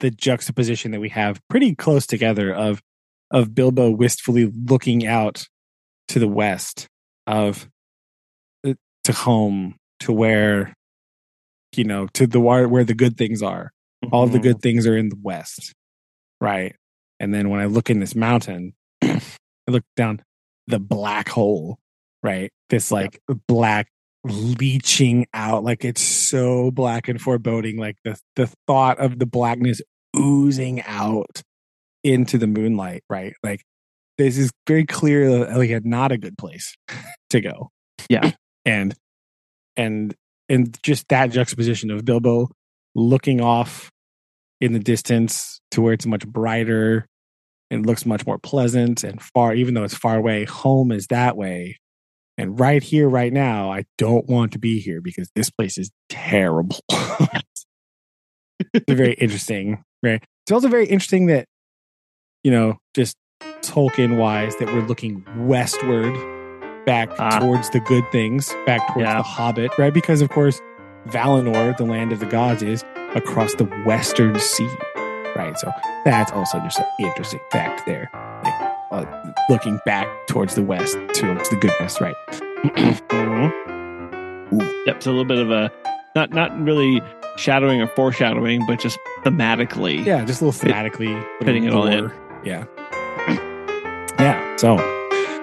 the juxtaposition that we have pretty close together of of Bilbo wistfully looking out to the west, of to home, to where, you know, to the where the good things are. Mm-hmm. All the good things are in the west, right? And then when I look in this mountain, I look down the black hole, right? This, like, yep. black leaching out, like, it's so black and foreboding, like the the thought of the blackness oozing out into the moonlight, right? Like, this is very clear, like, not a good place to go. Yeah. And and and just that juxtaposition of Bilbo looking off in the distance to where it's much brighter and looks much more pleasant and far, even though it's far away, home is that way. And right here, right now, I don't want to be here because this place is terrible. It's very interesting, right? It's also very interesting that, you know, just Tolkien-wise, that we're looking westward, back ah. towards the good things, back towards yeah. the Hobbit, right? Because, of course, Valinor, the land of the gods, is across the western sea, right? So that's also just an interesting fact there. Like, Uh, looking back towards the west, towards the goodness, right? Yep, it's a little bit of a not not really shadowing or foreshadowing, but just thematically, yeah, just a little thematically it, fitting little it all in, yeah, yeah. So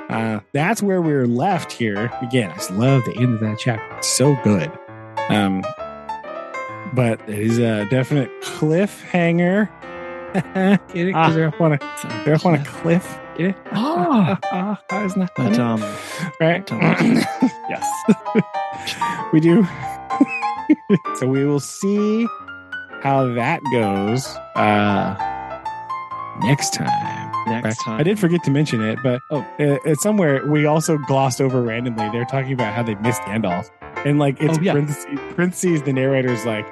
uh, that's where we're left here again. I just love the end of that chapter; it's so good. Um, but it is a definite cliffhanger. Get it? Because ah, they're on a they're on a cliff. Get it? Ah, ah, ah isn't that funny? But, um, right? But, um, yes, we do. So we will see how that goes uh, next time. Next right? time, I did forget to mention it, but oh, it's somewhere we also glossed over randomly. They're talking about how they missed Gandalf, and like it's oh, yeah. parentheses, parentheses. The narrator's like.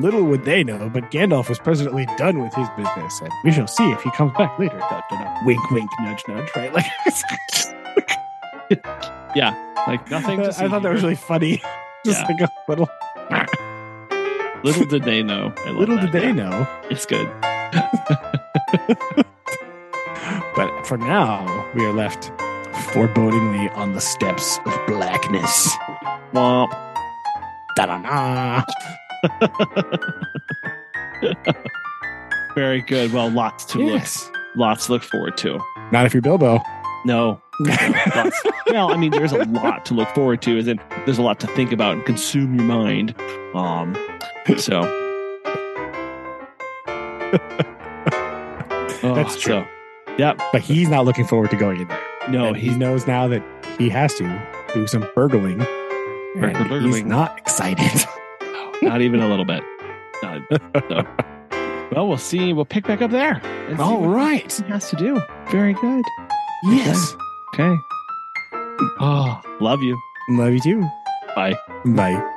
Little would they know, but Gandalf was presently done with his business, and we shall see if he comes back later. Dun, dun, dun. Wink, wink, nudge, nudge, right? Like, yeah, like nothing. To I see thought here. That was really funny. Just yeah. like a little. Little did they know. I love little that. Did they yeah. know. It's good. But for now, we are left forebodingly on the steps of blackness. Womp. Da-da-na. Very good. Well, lots to yes. look lots to look forward to. Not if you're Bilbo. No. Lots. Well, I mean, there's a lot to look forward to, and there's a lot to think about and consume your mind. Um, so oh, that's true. So, yep. But he's not looking forward to going in there. No, he knows now that he has to do some burgling. And burgling. He's not excited. No, not even a little bit. Uh, so. Well, we'll see. We'll pick back up there. And all see what right. He has to do. Very good. Yes. Okay. Okay. Oh, love you. Love you too. Bye. Bye.